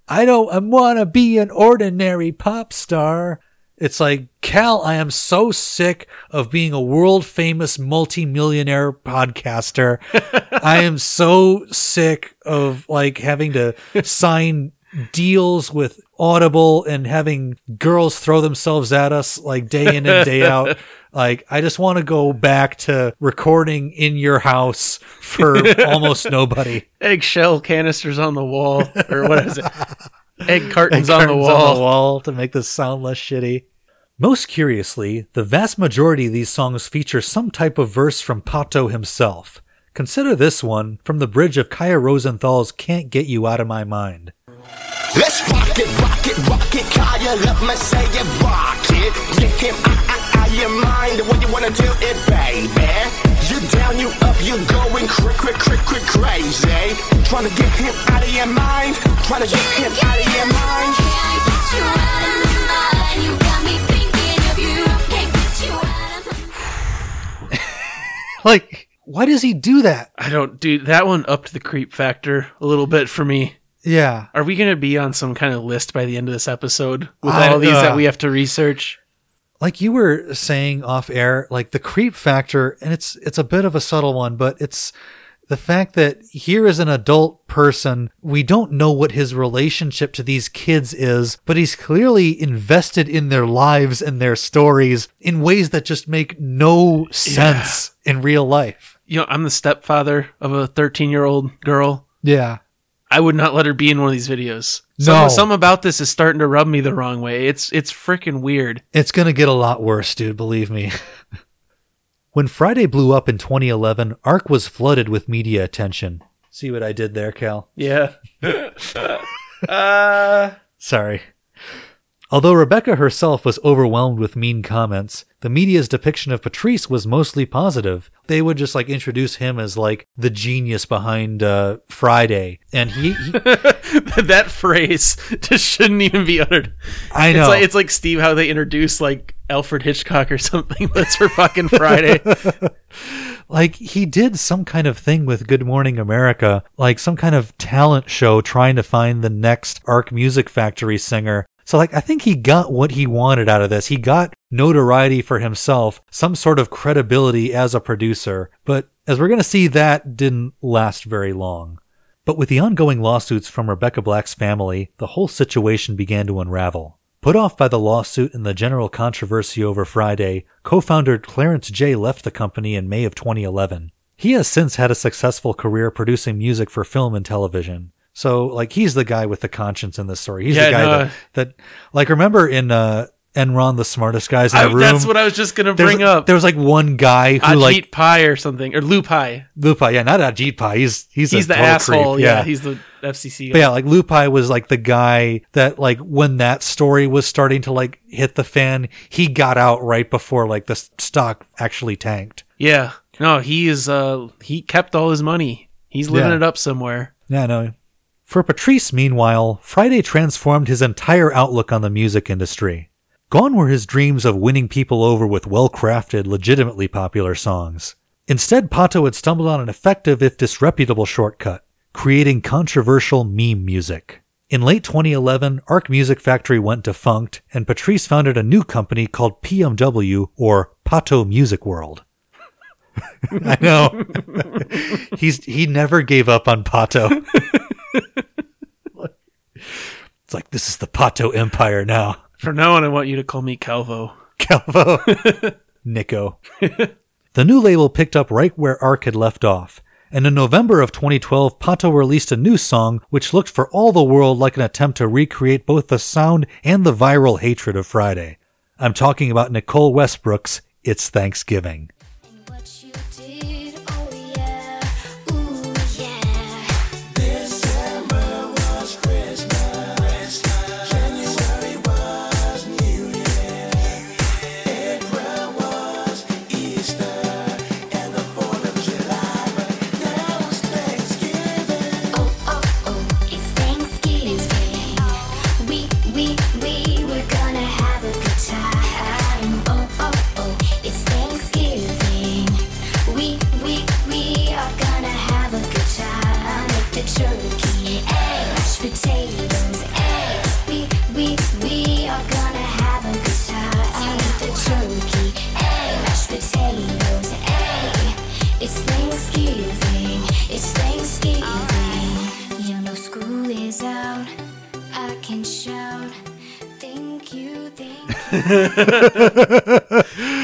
I don't want to be an ordinary pop star. It's like, Cal, I am so sick of being a world-famous multi-millionaire podcaster. I am so sick of, like, having to sign deals with Audible and having girls throw themselves at us, like, day in and day out. Like, I just want to go back to recording in your house for almost nobody. Eggshell canisters on the wall, or what is it? Egg cartons, Egg cartons on the wall. on the wall to make this sound less shitty. Most curiously, the vast majority of these songs feature some type of verse from Pato himself. Consider this one from the bridge of Kaya Rosenthal's Can't Get You Out of My Mind. Let's rock it, rock it, rock it, Kaya, let me say it, rock it. Get him out, out, out your mind, what you wanna do it, baby. You down, you up, you going crick, crick, crick, crick, crazy. Trying to get him out of your mind, trying to get him out of your mind. Can't get you out of my mind, you got me thinking of you. Can't get you out of my mind. Like, why does he do that? I don't, dude, that one upped the creep factor a little bit for me. Yeah. Are we going to be on some kind of list by the end of this episode with I, all these uh, that we have to research? Like you were saying off air, like the creep factor, and it's it's a bit of a subtle one, but it's the fact that here is an adult person. We don't know what his relationship to these kids is, but he's clearly invested in their lives and their stories in ways that just make no sense yeah. in real life. You know, I'm the stepfather of a thirteen-year-old girl. Yeah. I would not let her be in one of these videos. No. Some, some about this is starting to rub me the wrong way. It's it's freaking weird. It's going to get a lot worse, dude. Believe me. When Friday blew up in twenty eleven, Ark was flooded with media attention. See what I did there, Cal? Yeah. uh... Sorry. Although Rebecca herself was overwhelmed with mean comments, the media's depiction of Patrice was mostly positive. They would just like introduce him as like the genius behind uh, Friday, and he, he... that phrase just shouldn't even be uttered. I know, it's like, it's like Steve, how they introduce like Alfred Hitchcock or something. That's for fucking Friday. Like, he did some kind of thing with Good Morning America, like some kind of talent show trying to find the next Ark Music Factory singer. So, like, I think he got what he wanted out of this. He got notoriety for himself, some sort of credibility as a producer. But as we're going to see, that didn't last very long. But with the ongoing lawsuits from Rebecca Black's family, the whole situation began to unravel. Put off by the lawsuit and the general controversy over Friday, co-founder Clarence J left the company in May of twenty eleven. He has since had a successful career producing music for film and television. So, like, he's the guy with the conscience in this story. He's yeah, the guy no. that, that, like, remember in uh, Enron, The Smartest Guys in the I, Room? That's what I was just going to bring up. There was, like, one guy who, Ajit like... Ajit Pai or something. Or Lu Pai. Lu Pai, yeah, not Ajit Pai. He's, he's, he's a the asshole. Yeah. yeah, he's the F C C guy. But yeah, like, Lu Pai was, like, the guy that, like, when that story was starting to, like, hit the fan, he got out right before, like, the stock actually tanked. Yeah. No, he is, uh, he kept all his money. He's living yeah. it up somewhere. Yeah, no. For Patrice, meanwhile, Friday transformed his entire outlook on the music industry. Gone were his dreams of winning people over with well-crafted, legitimately popular songs. Instead, Pato had stumbled on an effective, if disreputable, shortcut, creating controversial meme music. In late twenty eleven, Ark Music Factory went defunct, and Patrice founded a new company called P M W, or Pato Music World. I know. He's He never gave up on Pato. It's like, this is the Pato Empire now. For now on, I want you to call me Calvo. Calvo. Nico. The new label picked up right where Ark had left off, and in November of twenty twelve, Pato released a new song which looked for all the world like an attempt to recreate both the sound and the viral hatred of Friday. I'm talking about Nicole Westbrook's It's Thanksgiving.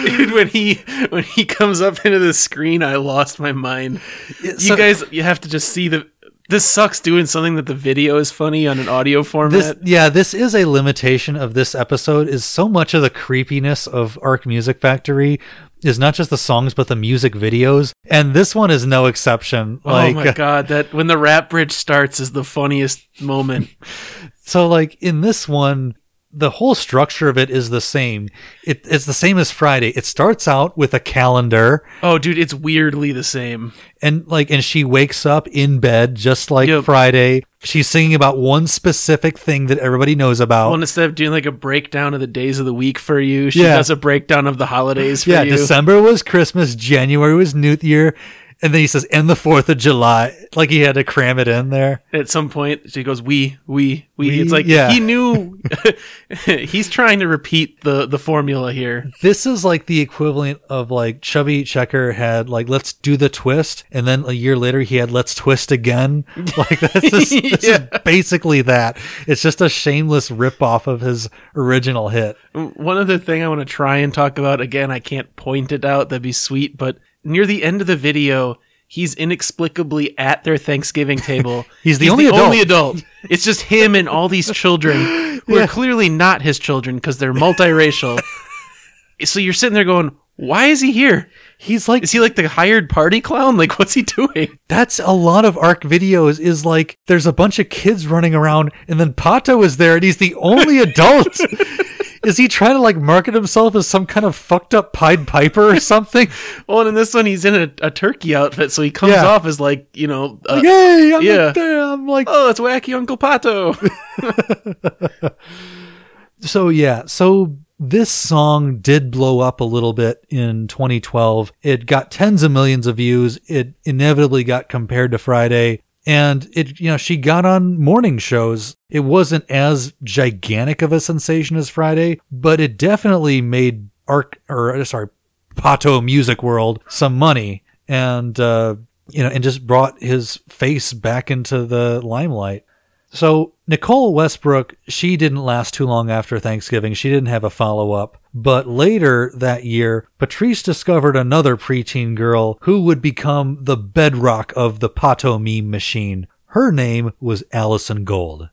Dude, when he when he comes up into the screen, I lost my mind. You so, guys, you have to just see the. This sucks doing something that the video is funny on an audio format. This, yeah, this is a limitation of this episode. Is so much of the creepiness of Ark Music Factory is not just the songs but the music videos, and this one is no exception. Oh like, my god, that when the rap bridge starts is the funniest moment. So, like, in this one, the whole structure of it is the same. It, it's the same as Friday. It starts out with a calendar. Oh, dude, it's weirdly the same. And like, and she wakes up in bed just like yep. Friday. She's singing about one specific thing that everybody knows about. Well, instead of doing like a breakdown of the days of the week for you, she yeah. does a breakdown of the holidays for yeah, you. Yeah, December was Christmas, January was New Year. And then he says, and the fourth of July, like he had to cram it in there. At some point, she goes, we, we, we. we it's like, yeah. he knew. He's trying to repeat the, the formula here. This is like the equivalent of like Chubby Checker had like, let's do the twist. And then a year later, he had let's twist again. Like that's just, yeah. This is basically that. It's just a shameless ripoff of his original hit. One other thing I want to try and talk about, again, I can't point it out. That'd be sweet, but... Near the end of the video, he's inexplicably at their Thanksgiving table. he's the, he's only, the adult. only adult. It's just him and all these children who yeah. are clearly not his children because they're multiracial. So you're sitting there going, why is he here? He's like, is he like the hired party clown? Like, what's he doing? That's a lot of Ark videos is like, there's a bunch of kids running around and then Pato is there and he's the only adult. Is he trying to like market himself as some kind of fucked up Pied Piper or something? Well, and in this one, he's in a, a turkey outfit, so he comes yeah. off as like, you know, uh, like, hey, I'm, yeah. there. I'm like, oh, it's wacky Uncle Pato. So yeah, so This song did blow up a little bit in twenty twelve. It got tens of millions of views. It inevitably got compared to Friday. And it, you know, she got on morning shows. It wasn't as gigantic of a sensation as Friday, but it definitely made Ark, or sorry, Pato Music World some money, and uh, you know, and just brought his face back into the limelight. So Nicole Westbrook, she didn't last too long after Thanksgiving. She didn't have a follow-up. But later that year, Patrice discovered another preteen girl who would become the bedrock of the Pato meme machine. Her name was Allison Gold.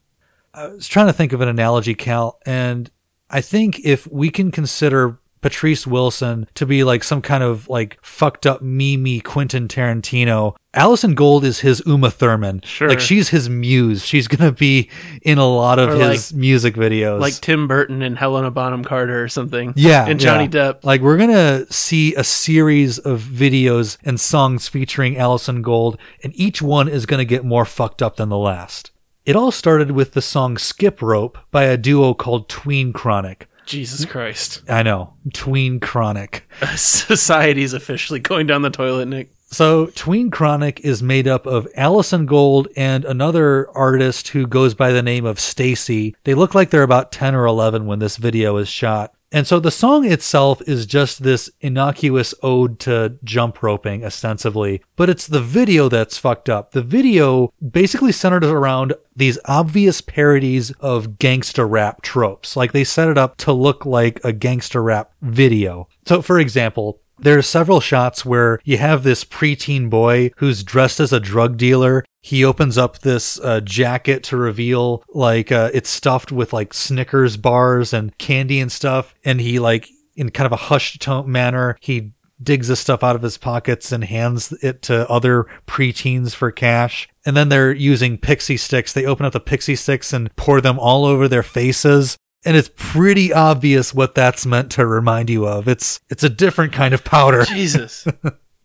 I was trying to think of an analogy, Cal, and I think if we can consider Patrice Wilson to be like some kind of like fucked up meme Quentin Tarantino, Allison Gold is his Uma Thurman. Sure. Like, she's his muse. She's going to be in a lot of or his like, music videos. Like Tim Burton and Helena Bonham Carter or something. Yeah. And Johnny yeah. Depp. Like, we're going to see a series of videos and songs featuring Allison Gold, and each one is going to get more fucked up than the last. It all started with the song Skip Rope by a duo called Tween Chronic. Jesus Christ. I know. Tween Chronic. Society's officially going down the toilet, Nick. So Tween Chronic is made up of Allison Gold and another artist who goes by the name of Stacy. They look like they're about ten or eleven when this video is shot. And so the song itself is just this innocuous ode to jump roping, ostensibly. But it's the video that's fucked up. The video basically centered around these obvious parodies of gangsta rap tropes. Like, they set it up to look like a gangsta rap video. So, for example, there are several shots where you have this preteen boy who's dressed as a drug dealer. He opens up this uh, jacket to reveal like uh, it's stuffed with like Snickers bars and candy and stuff. And he, like, in kind of a hushed tone manner, he digs this stuff out of his pockets and hands it to other preteens for cash. And then they're using pixie sticks. They open up the pixie sticks and pour them all over their faces. And it's pretty obvious what that's meant to remind you of. It's it's a different kind of powder. Jesus.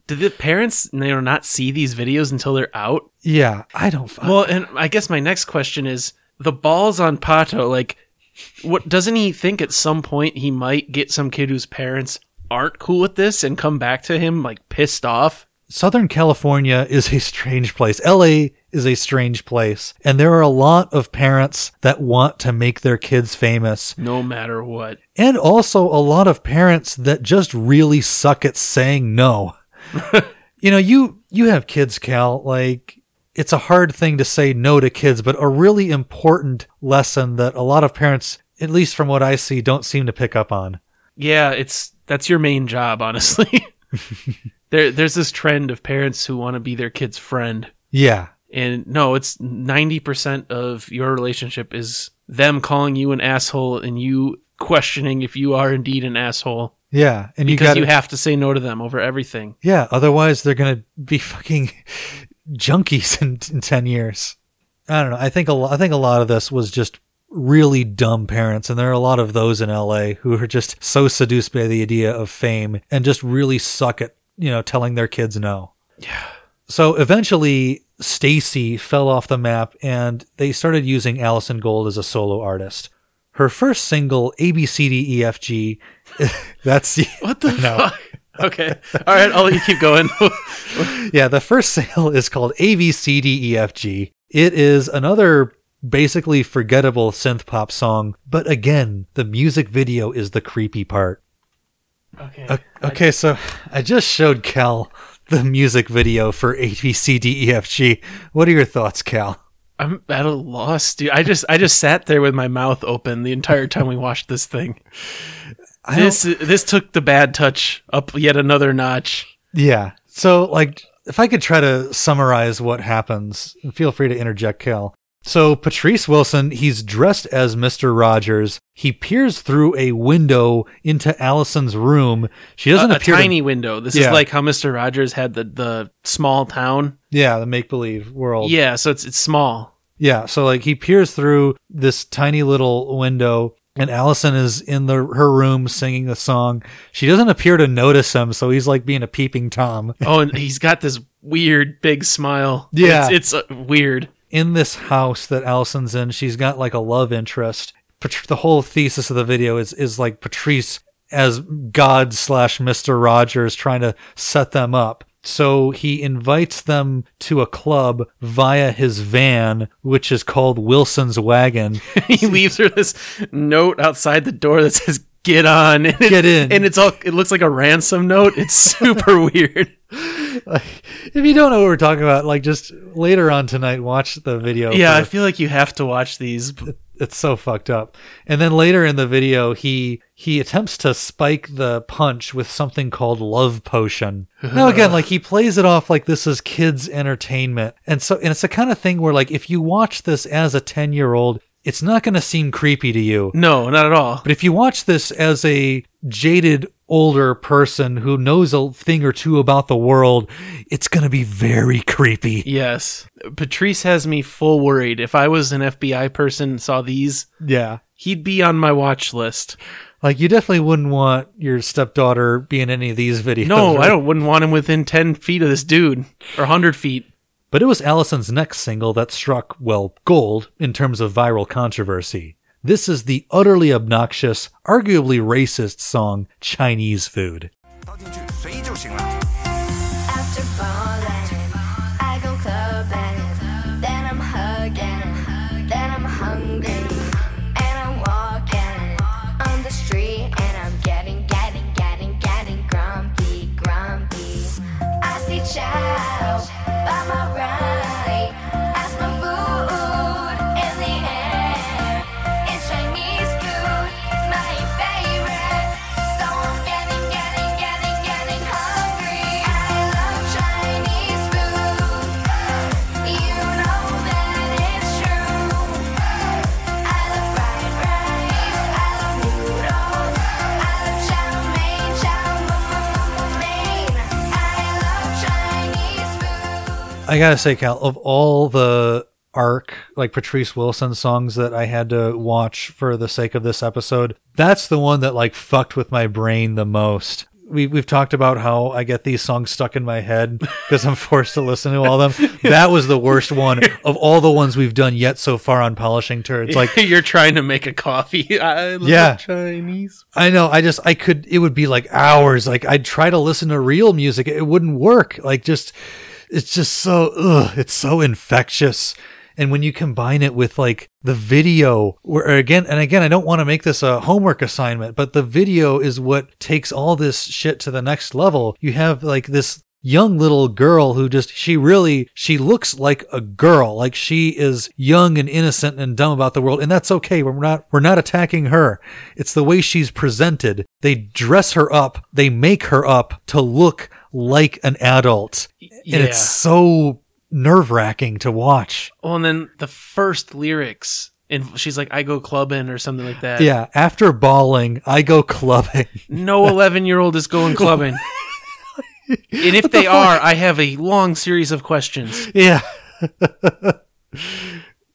Did the parents they not see these videos until they're out? Yeah, I don't. Well, and I guess my next question is, the ball's on Pato. Like, what doesn't he think at some point he might get some kid whose parents aren't cool with this and come back to him like pissed off? Southern California is a strange place. L A is a strange place. And there are a lot of parents that want to make their kids famous. No matter what. And also a lot of parents that just really suck at saying no. You know, you, you have kids, Cal. Like, it's a hard thing to say no to kids, but a really important lesson that a lot of parents, at least from what I see, don't seem to pick up on. Yeah, it's that's your main job, honestly. There, there's this trend of parents who want to be their kid's friend. Yeah. And no, it's ninety percent of your relationship is them calling you an asshole and you questioning if you are indeed an asshole. Yeah. And because you, gotta, you have to say no to them over everything. Yeah. Otherwise, they're going to be fucking junkies in, in ten years. I don't know. I think a lot, I think a lot of this was just really dumb parents, and there are a lot of those in L A who are just so seduced by the idea of fame and just really suck at, you know, telling their kids no. Yeah. So eventually, Stacy fell off the map, and they started using Allison Gold as a solo artist. Her first single, A B C D E F G, that's... What the no. fuck? Okay. All right, I'll let you keep going. Yeah, the first single is called A B C D E F G. It is another basically forgettable synth pop song, but again, the music video is the creepy part. Okay. Uh, okay, I... so I just showed Cal the music video for A B C D E F G. What are your thoughts, Cal? I'm at a loss, dude. I just I just sat there with my mouth open the entire time we watched this thing. I this this took the bad touch up yet another notch. Yeah. So, like, if I could try to summarize what happens, feel free to interject, Cal. So Patrice Wilson, he's dressed as Mister Rogers. He peers through a window into Allison's room. She doesn't uh, appear a tiny to... window. This yeah. is like how Mister Rogers had the, the small town. Yeah, the make-believe world. Yeah, so it's it's small. Yeah, so like he peers through this tiny little window, and Allison is in the her room singing a song. She doesn't appear to notice him, so he's like being a peeping Tom. Oh, and he's got this weird big smile. Yeah. It's, it's uh, weird. In this house that Allison's in, she's got like a love interest, Pat- the whole thesis of the video is is like Patrice as God slash Mister Rogers trying to set them up. So he invites them to a club via his van, which is called Wilson's Wagon. He leaves her this note outside the door that says, "Get on, and get it, in," and it's all. It looks like a ransom note. It's super weird. Like, if you don't know what we're talking about, like just later on tonight, watch the video. Yeah, I feel like you have to watch these. It's so fucked up. And then later in the video, he he attempts to spike the punch with something called love potion. Now again, like he plays it off like this is kids' entertainment, and so and it's the kind of thing where like if you watch this as a ten-year-old, it's not going to seem creepy to you. No, not at all. But if you watch this as a jaded older person who knows a thing or two about the world, it's going to be very creepy. Yes. Patrice has me full worried. If I was an F B I person and saw these, yeah, he'd be on my watch list. Like, you definitely wouldn't want your stepdaughter being in any of these videos. No, right? I don't, wouldn't want him within ten feet of this dude, or one hundred feet. But it was Allison's next single that struck, well, gold in terms of viral controversy. This is the utterly obnoxious, arguably racist song, Chinese Food. After balling, I go club banging, then I'm hugging, then I'm hungry, and I'm walking on the street, and I'm getting, getting, getting, getting grumpy, grumpy. I see child by my right, as my food in the air. It's Chinese food, my favorite. So I'm getting, getting, getting, getting hungry. I love Chinese food. You know that it's true. I love fried rice, I love noodles, I love chow mein, chow mein. I love Chinese food. I gotta say, Cal, of all the Ark, like Patrice Wilson songs that I had to watch for the sake of this episode, that's the one that like fucked with my brain the most. We, we've talked about how I get these songs stuck in my head because I'm forced to listen to all of them. That was the worst one of all the ones we've done yet so far on Polishing Turds. Like you're trying to make a coffee. I love yeah, Chinese. I know. I just, I could, it would be like hours. Like I'd try to listen to real music. It wouldn't work. Like just... It's just so, ugh, it's so infectious. And when you combine it with like the video, where again, and again, I don't want to make this a homework assignment, but the video is what takes all this shit to the next level. You have like this young little girl who just, she really, she looks like a girl. Like she is young and innocent and dumb about the world. And that's okay. We're not, we're not attacking her. It's the way she's presented. They dress her up. They make her up to look like an adult. And yeah. It's so nerve-wracking to watch. Oh, and then the first lyrics, and she's like, I go clubbing or something like that. Yeah, after bawling, I go clubbing. No eleven-year-old is going clubbing. And if what they the are, fuck? I have a long series of questions. Yeah.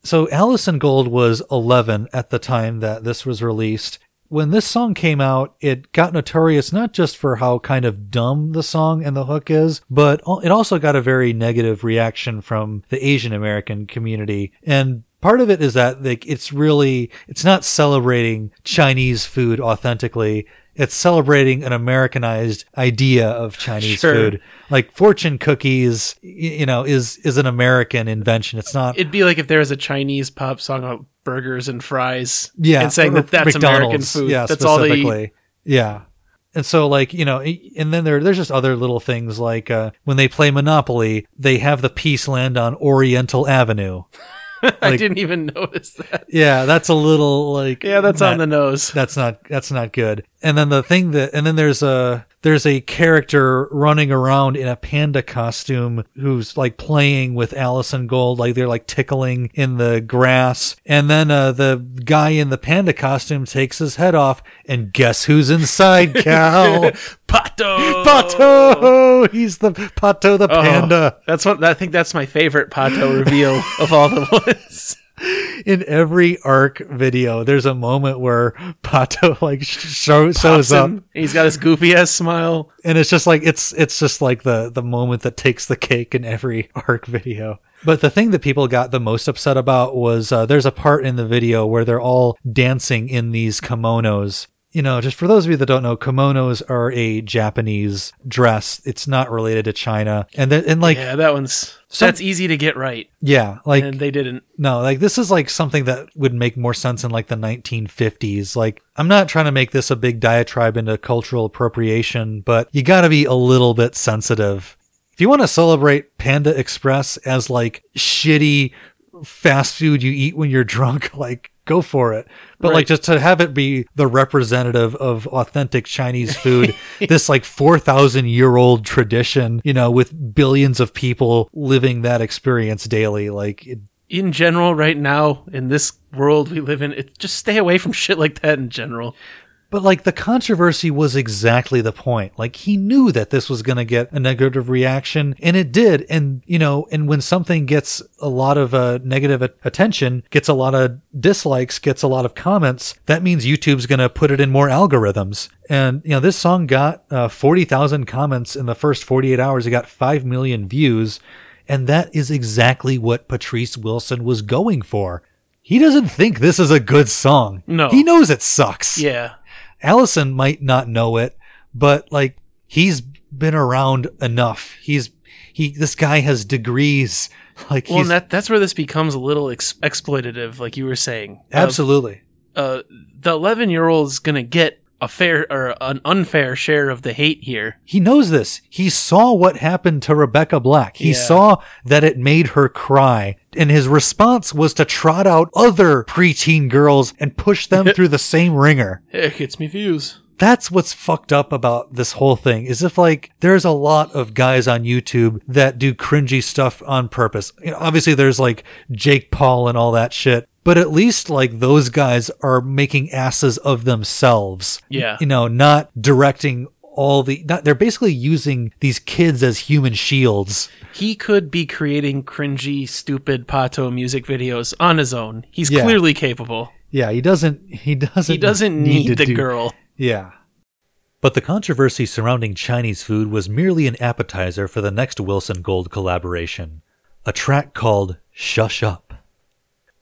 So Allison Gold was eleven at the time that this was released. When this song came out, it got notorious not just for how kind of dumb the song and the hook is, but it also got a very negative reaction from the Asian American community. And part of it is that like it's really, it's not celebrating Chinese food authentically. It's celebrating an Americanized idea of Chinese sure. food. Like fortune cookies, you know, is is an American invention. It's not. It'd be like if there was a Chinese pop song about burgers and fries, yeah, and saying that that's McDonald's. American food. Yeah, that's specifically. All they eat. Yeah. And so, like, you know, and then there, there's just other little things like uh, when they play Monopoly, they have the piece land on Oriental Avenue. Like, I didn't even notice that. Yeah, that's a little like yeah, that's not, on the nose. That's not that's not good. And then the thing that and then there's a there's a character running around in a panda costume who's like playing with Allison Gold, like they're like tickling in the grass. And then uh, the guy in the panda costume takes his head off, and guess who's inside, Cal? Pato. Pato. He's the Pato the oh, panda. That's what I think. That's my favorite Pato reveal of all the ones. In every Ark video, there's a moment where Pato like shows, shows up. And he's got his goofy ass smile, and it's just like it's it's just like the the moment that takes the cake in every Ark video. But the thing that people got the most upset about was uh, there's a part in the video where they're all dancing in these kimonos. You know, just for those of you that don't know, kimonos are a Japanese dress. It's not related to China. And th- and like yeah, that one's some, that's easy to get right. Yeah, like and they didn't. No, like this is like something that would make more sense in like the nineteen fifties. Like I'm not trying to make this a big diatribe into cultural appropriation, but you got to be a little bit sensitive. If you want to celebrate Panda Express as like shitty fast food you eat when you're drunk, like go for it. But right. like just to have it be the representative of authentic Chinese food, this like four thousand year old tradition, you know, with billions of people living that experience daily. Like it, in general, right now in this world we live in, it, just stay away from shit like that in general. But like the controversy was exactly the point. Like he knew that this was going to get a negative reaction, and it did. And, you know, and when something gets a lot of uh, negative attention, gets a lot of dislikes, gets a lot of comments, that means YouTube's going to put it in more algorithms. And, you know, this song got uh, forty thousand comments in the first forty-eight hours. It got five million views. And that is exactly what Patrice Wilson was going for. He doesn't think this is a good song. No. He knows it sucks. Yeah. Allison might not know it, but like he's been around enough. He's he. This guy has degrees. Like, well, and that that's where this becomes a little ex- exploitative, like you were saying. Absolutely. Of, uh, the eleven-year-old's gonna get a fair or an unfair share of the hate here. He knows this. He saw what happened to Rebecca Black. He yeah. saw that it made her cry. And his response was to trot out other preteen girls and push them through the same ringer. It gets me views. That's what's fucked up about this whole thing, is if like there's a lot of guys on YouTube that do cringy stuff on purpose. You know, obviously there's like Jake Paul and all that shit. But at least like those guys are making asses of themselves. Yeah. You know, not directing all the, not, they're basically using these kids as human shields. He could be creating cringy, stupid Pato music videos on his own. He's yeah. clearly capable. Yeah. He doesn't, he doesn't, he doesn't need, need the do, girl. Yeah. But the controversy surrounding Chinese food was merely an appetizer for the next Wilson Gold collaboration, a track called Shush Up.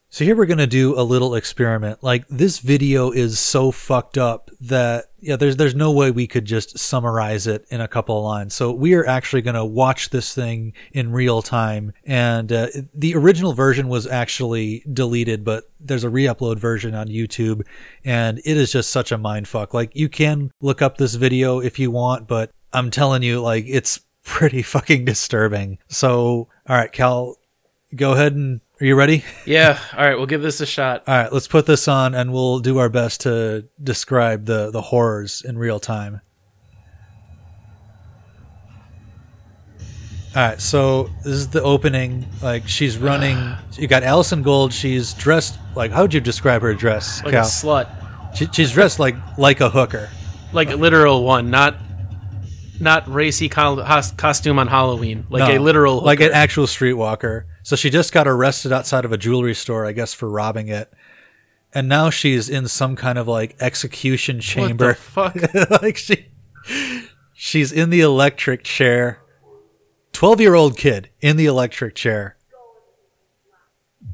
So here we're going to do a little experiment. Like this video is so fucked up that yeah, there's there's no way we could just summarize it in a couple of lines. So we are actually going to watch this thing in real time. And uh, the original version was actually deleted, but there's a re-upload version on YouTube. And it is just such a mindfuck. Like you can look up this video if you want, but I'm telling you, like it's pretty fucking disturbing. So, all right, Cal, go ahead and... Are you ready? Yeah. All right. We'll give this a shot. All right. Let's put this on and we'll do our best to describe the, the horrors in real time. All right. So this is the opening. Like she's running. You got Allison Gold. She's dressed like, how would you describe her dress? Like Cal? A slut. She, she's dressed like, like a hooker. Like a literal one, not... Not racy co- costume on Halloween, like no, a literal, hooker. Like an actual streetwalker. So she just got arrested outside of a jewelry store, I guess, for robbing it, and now she's in some kind of like execution chamber. What the fuck? Like she, she's in the electric chair. Twelve-year-old kid in the electric chair.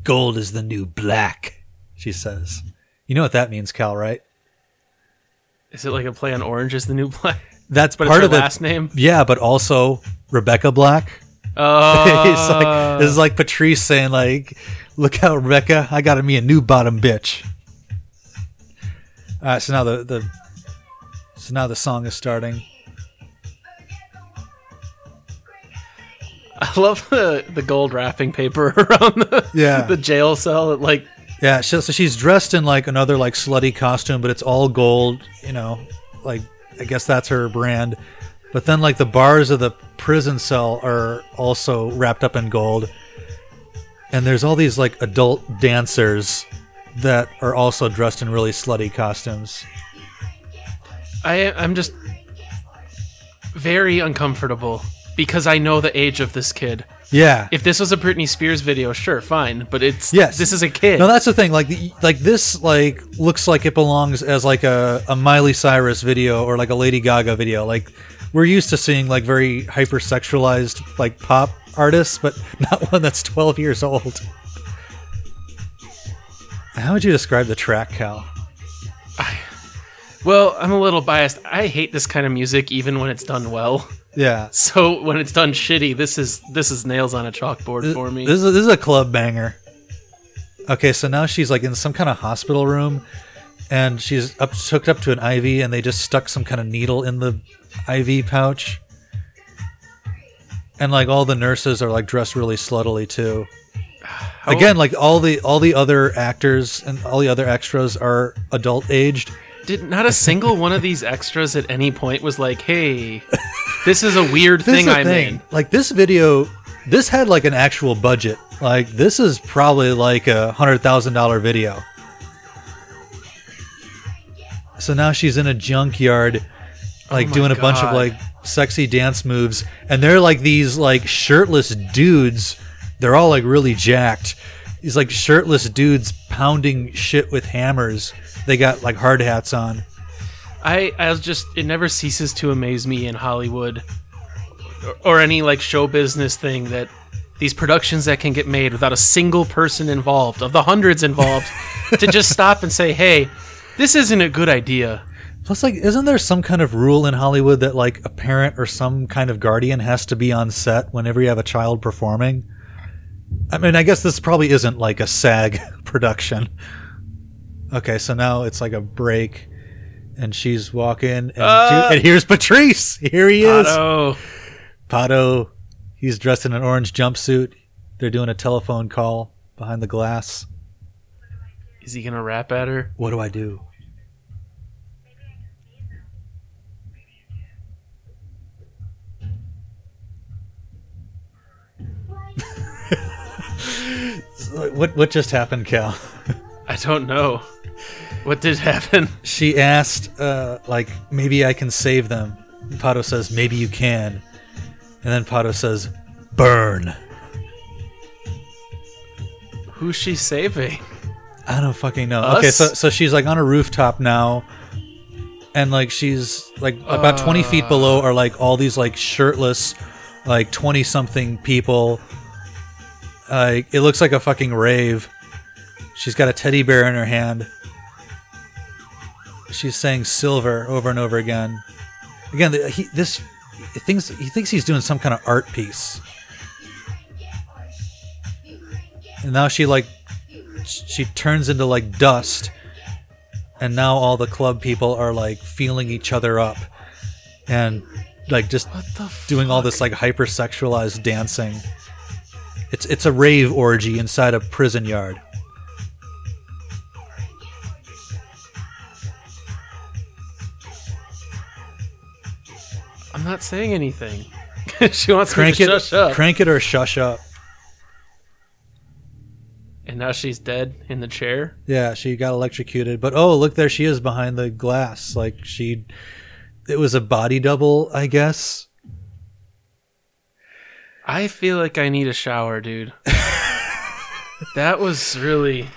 Gold is the new black, she says. You know what that means, Cal? Right? Is it like a play on Orange is the New Black? That's but part it's her of the last name. Yeah, but also Rebecca Black. Oh, it's like this is like Patrice saying, like, "Look out, Rebecca! I got me a new bottom bitch." All right, so now the, the so now the song is starting. I love the the gold wrapping paper around the yeah. the jail cell. It like yeah, so she's dressed in like another like slutty costume, but it's all gold. You know, like. I guess that's her brand. But then like the bars of the prison cell are also wrapped up in gold. And there's all these like adult dancers that are also dressed in really slutty costumes. I, I'm just very uncomfortable because I know the age of this kid. Yeah. If this was a Britney Spears video, sure, fine, but it's yes. this is a kid. No, that's the thing. Like, like this, like looks like it belongs as like a, a Miley Cyrus video or like a Lady Gaga video. Like, we're used to seeing like very hypersexualized like pop artist, but not one that's twelve years old. How would you describe the track, Cal? I, well, I'm a little biased. I hate this kind of music, even when it's done well. Yeah. So when it's done shitty, this is this is nails on a chalkboard this, for me. This is a, this is a club banger. Okay, so now she's like in some kind of hospital room, and she's up, hooked up to an I V, and they just stuck some kind of needle in the I V pouch. And like all the nurses are like dressed really sluttily too. How Again, like all the all the other actors and all the other extras are adult aged. Did not a single one of these extras at any point was like, "Hey, this is a weird thing I'm thing. in." Like this video, this had like an actual budget. Like this is probably like a hundred thousand dollar video. So now she's in a junkyard, like oh doing a God. bunch of like sexy dance moves, and they're like these like shirtless dudes. They're all like really jacked. These like shirtless dudes pounding shit with hammers. They got like hard hats on. I I was just it never ceases to amaze me in Hollywood or, or any like show business thing that these productions that can get made without a single person involved of the hundreds involved to just stop and say, "Hey, this isn't a good idea." Plus, like, isn't there some kind of rule in Hollywood that like a parent or some kind of guardian has to be on set whenever you have a child performing? I mean, I guess this probably isn't like a SAG production. Okay, so now it's like a break, and she's walking, and, uh, she, and here's Patrice. Here he Pato. is. Pato. He's dressed in an orange jumpsuit. They're doing a telephone call behind the glass. Is he going to rap at her? What do I do? What what just happened, Cal? I don't know. What did happen? She asked, uh, like, maybe I can save them. And Pato says, maybe you can. And then Pato says, burn. Who's she saving? I don't fucking know. Us? Okay, so so she's, like, on a rooftop now. And, like, she's, like, about uh... twenty feet below are, like, all these, like, shirtless, like, twenty-something people. Uh, it looks like a fucking rave. She's got a teddy bear in her hand. She's saying silver over and over again. Again, he, this, he, thinks, he thinks he's doing some kind of art piece. And now she like she turns into like dust. And now all the club people are like feeling each other up. And like just doing all this like hypersexualized dancing. It's it's a rave orgy inside a prison yard. I'm not saying anything. She wants me to shush up. Crank it or shush up. And now she's dead in the chair? Yeah, she got electrocuted. But oh, look, there she is behind the glass. Like she... It was a body double, I guess. I feel like I need a shower, dude. That was really...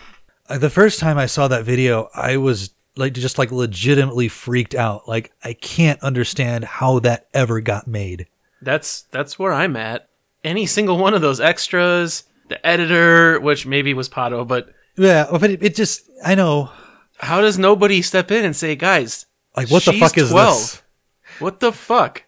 The first time I saw that video, I was like just like legitimately freaked out. Like I can't understand how that ever got made. That's that's where I'm at. Any single one of those extras, the editor, which maybe was Pato, but yeah, but it, it just I know. How does nobody step in and say, guys? Like what the fuck is twelve this? What the fuck?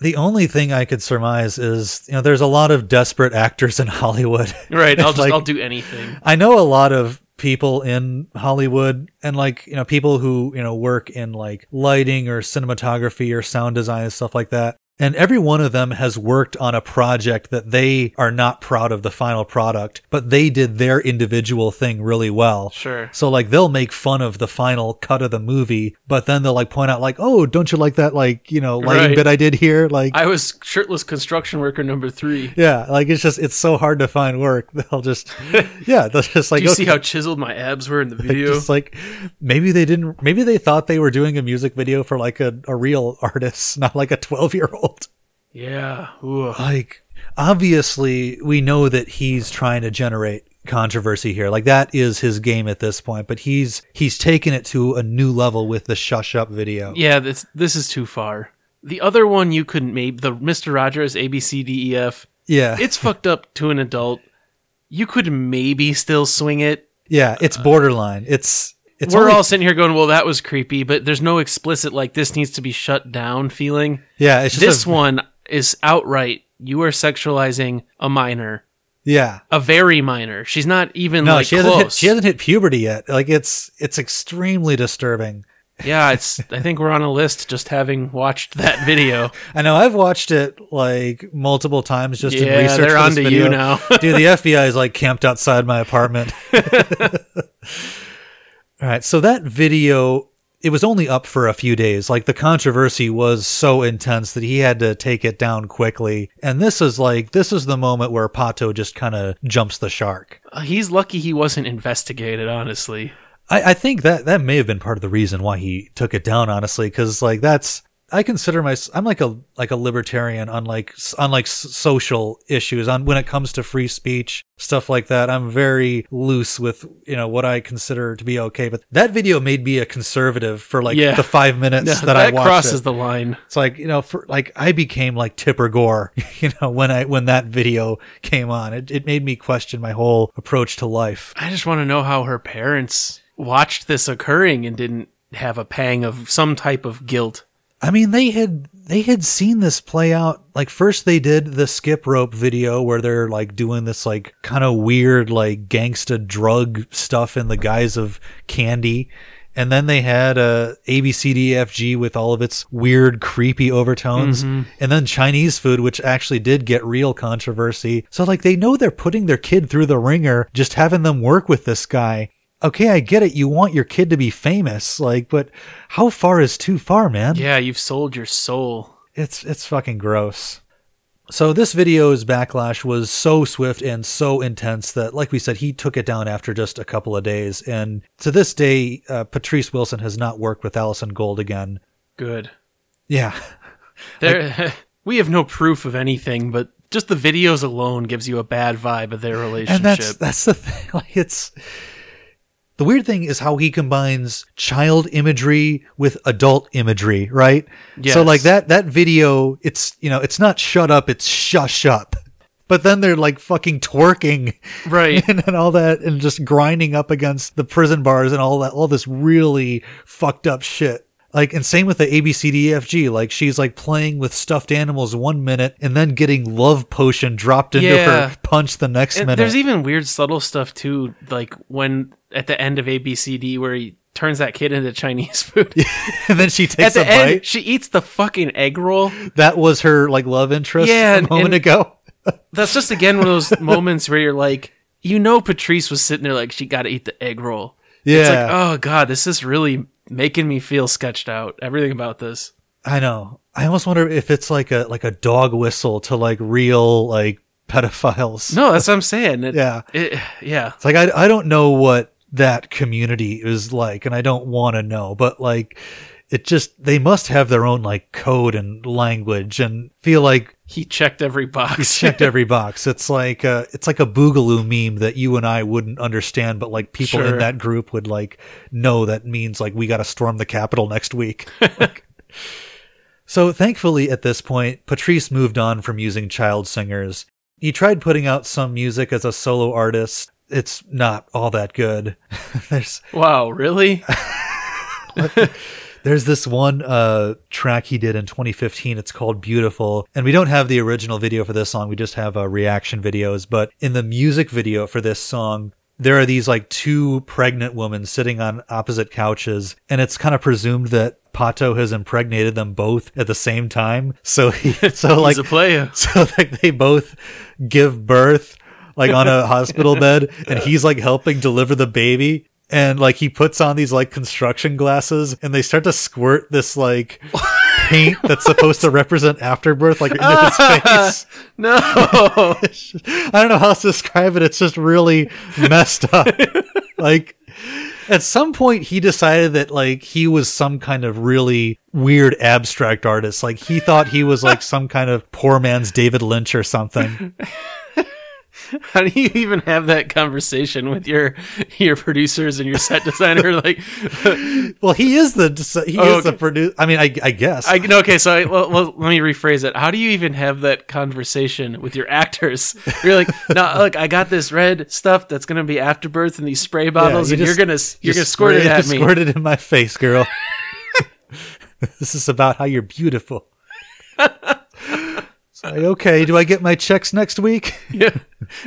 The only thing I could surmise is, you know, there's a lot of desperate actors in Hollywood. Right. I'll just, like, I'll do anything. I know a lot of people in Hollywood and like, you know, people who, you know, work in like lighting or cinematography or sound design and stuff like that. And every one of them has worked on a project that they are not proud of the final product, but they did their individual thing really well. Sure. So like they'll make fun of the final cut of the movie, but then they'll like point out like, oh, don't you like that like, you know, lighting right. bit I did here? Like I was shirtless construction worker number three. Yeah. Like it's just, it's so hard to find work. They'll just, yeah. They'll just like, do you okay. see how chiseled my abs were in the video? Like, just like maybe they didn't, maybe they thought they were doing a music video for like a, a real artist, not like a twelve year old. Yeah. Ooh. Like, obviously, we know that he's trying to generate controversy here. Like, that is his game at this point. But he's he's taken it to a new level with the Shush Up video. Yeah, this this is too far. The other one you couldn't maybe the Mister Rogers A B C D E F. Yeah. It's fucked up to an adult. You could maybe still swing it. Yeah, it's borderline. It's it's We're only... all sitting here going, well, that was creepy, but there's no explicit, like, this needs to be shut down feeling. Yeah, it's just This a... one is outright, you are sexualizing a minor. Yeah. A very minor. She's not even, no, like, she hasn't close. Hit, she hasn't hit puberty yet. Like, it's it's extremely disturbing. Yeah, it's. I think we're on a list just having watched that video. I know, I've watched it, like, multiple times just yeah, in research they're for this onto video. You now. Dude, the F B I is, like, camped outside my apartment. All right, so that video, it was only up for a few days. Like, the controversy was so intense that he had to take it down quickly. And this is, like, this is the moment where Pato just kind of jumps the shark. Uh, he's lucky he wasn't investigated, honestly. I, I think that that may have been part of the reason why he took it down, honestly, because, like, that's... I consider myself... I'm, like, a like a libertarian on, like, on, like, social issues. On when it comes to free speech, stuff like that, I'm very loose with, you know, what I consider to be okay. But that video made me a conservative for, like, yeah. the five minutes no, that, that I watched it. That crosses the line. It's like, you know, for, like, I became, like, Tipper Gore, you know, when I when that video came on. It, it made me question my whole approach to life. I just want to know how her parents... watched this occurring and didn't have a pang of some type of guilt. I mean, they had they had seen this play out. Like, first they did the skip rope video where they're, like, doing this, like, kind of weird, like, gangsta drug stuff in the guise of candy. And then they had uh, A B C D F G with all of its weird, creepy overtones. Mm-hmm. And then Chinese food, which actually did get real controversy. So, like, they know they're putting their kid through the ringer, just having them work with this guy. Okay, I get it. You want your kid to be famous, like, but how far is too far, man? Yeah, you've sold your soul. It's it's fucking gross. So this video's backlash was so swift and so intense that, like we said, he took it down after just a couple of days. And to this day, uh, Patrice Wilson has not worked with Allison Gold again. Good. Yeah. There, like, we have no proof of anything, but just the videos alone gives you a bad vibe of their relationship. And that's that's the thing. Like, it's. The weird thing is how he combines child imagery with adult imagery, right? Yes. So, like, that that video, it's, you know, it's not shut up, it's shush up. But then they're, like, fucking twerking. Right. And, and all that, and just grinding up against the prison bars and all that, all this really fucked up shit. Like, and same with the A B C D F G. Like, she's, like, playing with stuffed animals one minute and then getting love potion dropped into yeah. her punch the next and minute. There's even weird subtle stuff, too. Like, when at the end of A B C D where he turns that kid into Chinese food. And then she takes at the a end, bite. She eats the fucking egg roll. That was her, like, love interest yeah, a moment ago. That's just, again, one of those moments where you're like, you know Patrice was sitting there like, she got to eat the egg roll. Yeah. It's like, oh, God, this is really... making me feel sketched out. Everything about this. I know. I almost wonder if it's like a like a dog whistle to, like, real, like, pedophiles. No, that's what I'm saying. It, yeah. It, yeah. It's like, I, I don't know what that community is like, and I don't want to know, but, like, it just, they must have their own, like, code and language and feel like... He checked every box. He checked every box. It's like a, it's like a Boogaloo meme that you and I wouldn't understand, but, like, people sure. in that group would, like, know that means, like, we got to storm the Capitol next week. Like, so thankfully, at this point, Patrice moved on from using child singers. He tried putting out some music as a solo artist. It's not all that good. There's Wow, really? There's this one uh, track he did in twenty fifteen. It's called Beautiful. And we don't have the original video for this song. We just have uh, reaction videos. But in the music video for this song, there are these, like, two pregnant women sitting on opposite couches. And it's kind of presumed that Pato has impregnated them both at the same time. So, he, so like, He's a player. So, like, they both give birth, like, on a hospital bed. And he's, like, helping deliver the baby. And, like, he puts on these, like, construction glasses, and they start to squirt this, like, paint that's supposed to represent afterbirth, like, into ah, his face. No! I don't know how else to describe it. It's just really messed up. Like, at some point, he decided that, like, he was some kind of really weird abstract artist. Like, he thought he was, like, some kind of poor man's David Lynch or something. How do you even have that conversation with your your producers and your set designer? Like, well, he is the he oh, is okay. the producer. I mean, I I guess. I, okay, so I, well, well, let me rephrase it. How do you even have that conversation with your actors? You're like, no, look, I got this red stuff that's gonna be afterbirth in these spray bottles, yeah, you and just, you're gonna you're gonna squirt it at me. Squirt it in my face, girl. This is about how you're beautiful. Okay, do I get my checks next week? Yeah,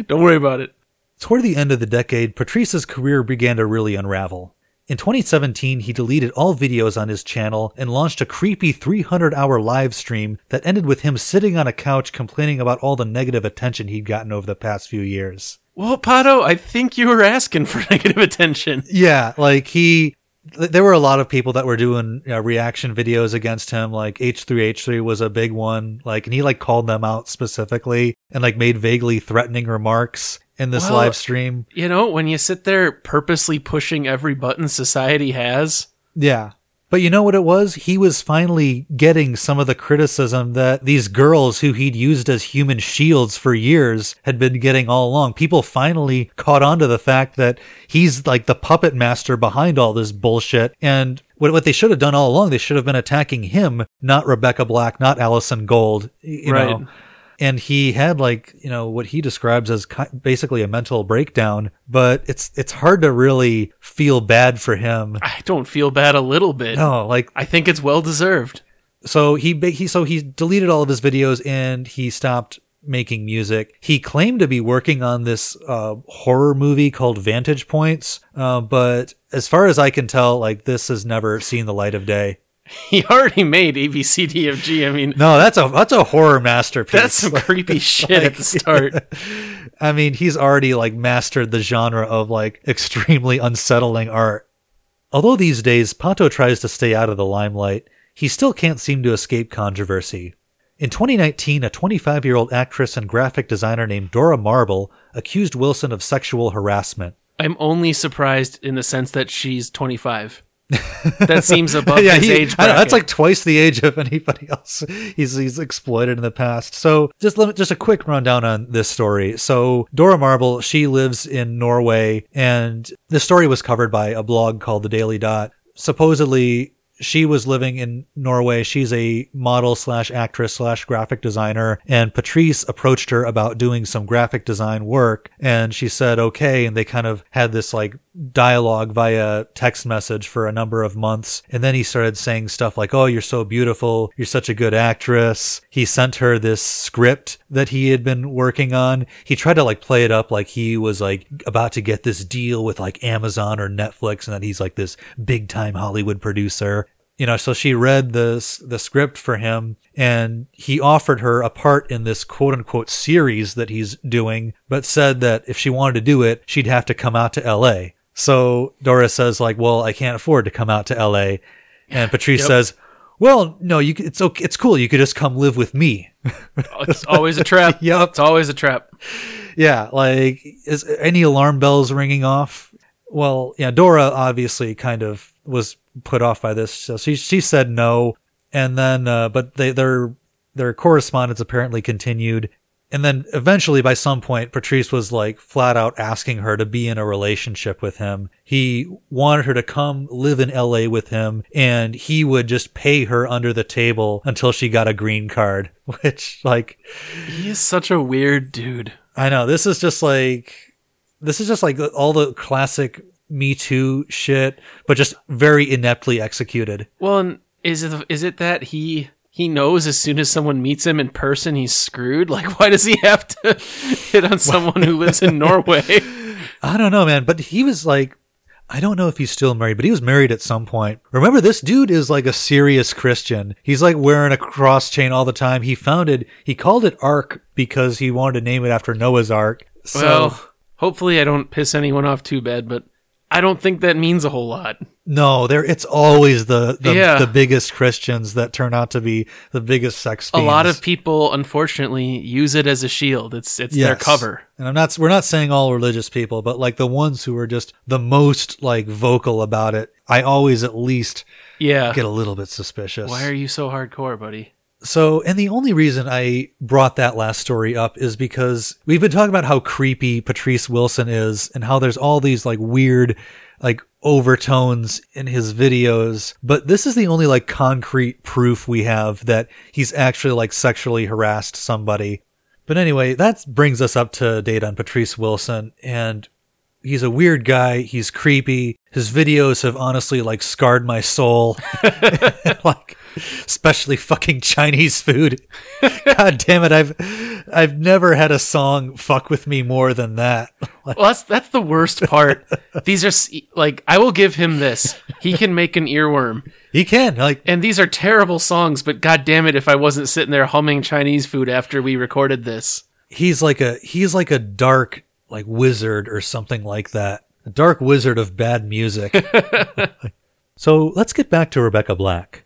don't worry about it. Toward the end of the decade, Patrice's career began to really unravel. In twenty seventeen, he deleted all videos on his channel and launched a creepy three hundred hour live stream that ended with him sitting on a couch complaining about all the negative attention he'd gotten over the past few years. Well, Pato, I think you were asking for negative attention. Yeah, like he... There were a lot of people that were doing you know, reaction videos against him, like H three H three was a big one, like, and he like called them out specifically and like made vaguely threatening remarks in this well, live stream. You know, when you sit there purposely pushing every button society has. Yeah. But you know what it was? He was finally getting some of the criticism that these girls who he'd used as human shields for years had been getting all along. People finally caught on to the fact that he's like the puppet master behind all this bullshit. And what what they should have done all along, they should have been attacking him, not Rebecca Black, not Allison Gold. You right. know? And he had like, you know, what he describes as basically a mental breakdown, but it's it's hard to really feel bad for him. I don't feel bad a little bit. No, like I think it's well deserved. So he he so he deleted all of his videos and he stopped making music. He claimed to be working on this uh, horror movie called Vantage Points, uh, but as far as I can tell, like this has never seen the light of day. He already made A B C D F G. I mean, no, that's a that's a horror masterpiece. That's some like, creepy shit like, at the start. I mean, he's already like mastered the genre of like extremely unsettling art. Although these days Pato tries to stay out of the limelight, he still can't seem to escape controversy. In twenty nineteen, a twenty-five-year-old actress and graphic designer named Dora Marble accused Wilson of sexual harassment. I'm only surprised in the sense that she's twenty-five. That seems above yeah, his he, age bracket. I know, that's like twice the age of anybody else he's he's exploited in the past. So just let me, just a quick rundown on this story. So Dora Marble, she lives in Norway, and the story was covered by a blog called The Daily Dot. Supposedly, she was living in Norway. She's a model slash actress slash graphic designer. And Patrice approached her about doing some graphic design work. And she said, okay. And they kind of had this like dialogue via text message for a number of months. And then he started saying stuff like, oh, you're so beautiful. You're such a good actress. He sent her this script that he had been working on. He tried to like play it up like he was like about to get this deal with like Amazon or Netflix and that he's like this big time Hollywood producer. You know, so she read the, the script for him, and he offered her a part in this quote-unquote series that he's doing, but said that if she wanted to do it, she'd have to come out to L A. So Dora says, like, well, I can't afford to come out to L A. And Patrice yep. says, well, no, you it's okay, it's cool. You could just come live with me. It's always a trap. Yep. It's always a trap. Yeah, like, is any alarm bells ringing off? Well, yeah, Dora obviously kind of was put off by this, so she she said no, and then uh, but they their their correspondence apparently continued, and then eventually by some point Patrice was like flat out asking her to be in a relationship with him. He wanted her to come live in L A with him, and he would just pay her under the table until she got a green card. Which like, he is such a weird dude. I know, this is just like this is just like all the classic Me Too shit, but just very ineptly executed. Well, and is it is it that he he knows as soon as someone meets him in person he's screwed? Like, why does he have to hit on someone who lives in Norway? I don't know, man. But he was like, I don't know if he's still married, but he was married at some point. Remember, this dude is like a serious Christian. He's like wearing a cross chain all the time. He founded, he called it Ark because he wanted to name it after Noah's Ark. So, well, hopefully I don't piss anyone off too bad, but I don't think that means a whole lot. No, there it's always the the, yeah. the biggest Christians that turn out to be the biggest sex fiends. A lot of people, unfortunately, use it as a shield. It's it's yes. their cover. And I'm not we're not saying all religious people, but like the ones who are just the most like vocal about it, I always at least yeah. get a little bit suspicious. Why are you so hardcore, buddy? So, and the only reason I brought that last story up is because we've been talking about how creepy Patrice Wilson is and how there's all these like weird, like overtones in his videos, but this is the only like concrete proof we have that he's actually like sexually harassed somebody. But anyway, that brings us up to date on Patrice Wilson, and he's a weird guy. He's creepy. His videos have honestly like scarred my soul, like especially fucking Chinese food. God damn it! I've I've never had a song fuck with me more than that. Like, well, that's that's the worst part. These are like, I will give him this. He can make an earworm. He can like, and these are terrible songs. But god damn it, if I wasn't sitting there humming Chinese food after we recorded this, he's like a he's like a dark. like wizard or something like that. A dark wizard of bad music. So let's get back to Rebecca Black.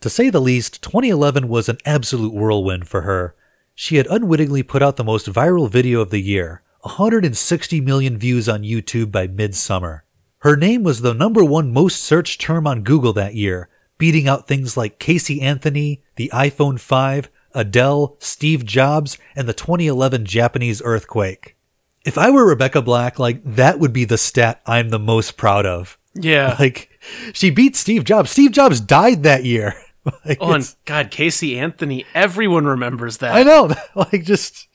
To say the least, twenty eleven was an absolute whirlwind for her. She had unwittingly put out the most viral video of the year, one hundred sixty million views on YouTube by midsummer. Her name was the number one most searched term on Google that year, beating out things like Casey Anthony, the iPhone five, Adele, Steve Jobs, and the twenty eleven Japanese earthquake. If I were Rebecca Black, like, that would be the stat I'm the most proud of. Yeah. Like, she beat Steve Jobs. Steve Jobs died that year. Like, oh, and God, Casey Anthony, everyone remembers that. I know. Like, just...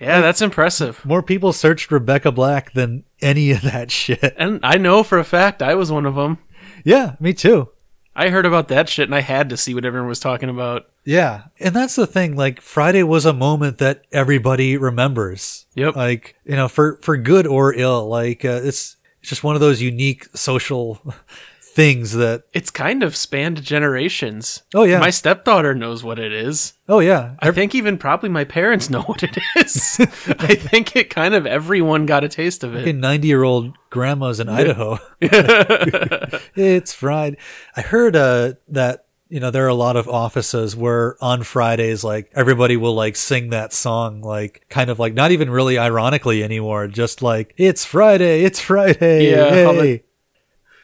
Yeah, like, that's impressive. More people searched Rebecca Black than any of that shit. And I know for a fact I was one of them. Yeah, me too. I heard about that shit, and I had to see what everyone was talking about. Yeah, and that's the thing. Like, Friday was a moment that everybody remembers. Yep. Like, you know, for, for good or ill. Like, uh, it's just one of those unique social things that... It's kind of spanned generations. Oh, yeah. My stepdaughter knows what it is. Oh, yeah. I think even probably my parents know what it is. I think it kind of everyone got a taste of it. ninety-year-old grandmas in yeah. Idaho. It's fried. I heard uh, that, you know, there are a lot of offices where on Fridays, like, everybody will, like, sing that song, like, kind of, like, not even really ironically anymore, just like, it's Friday, it's Friday, yeah, hey.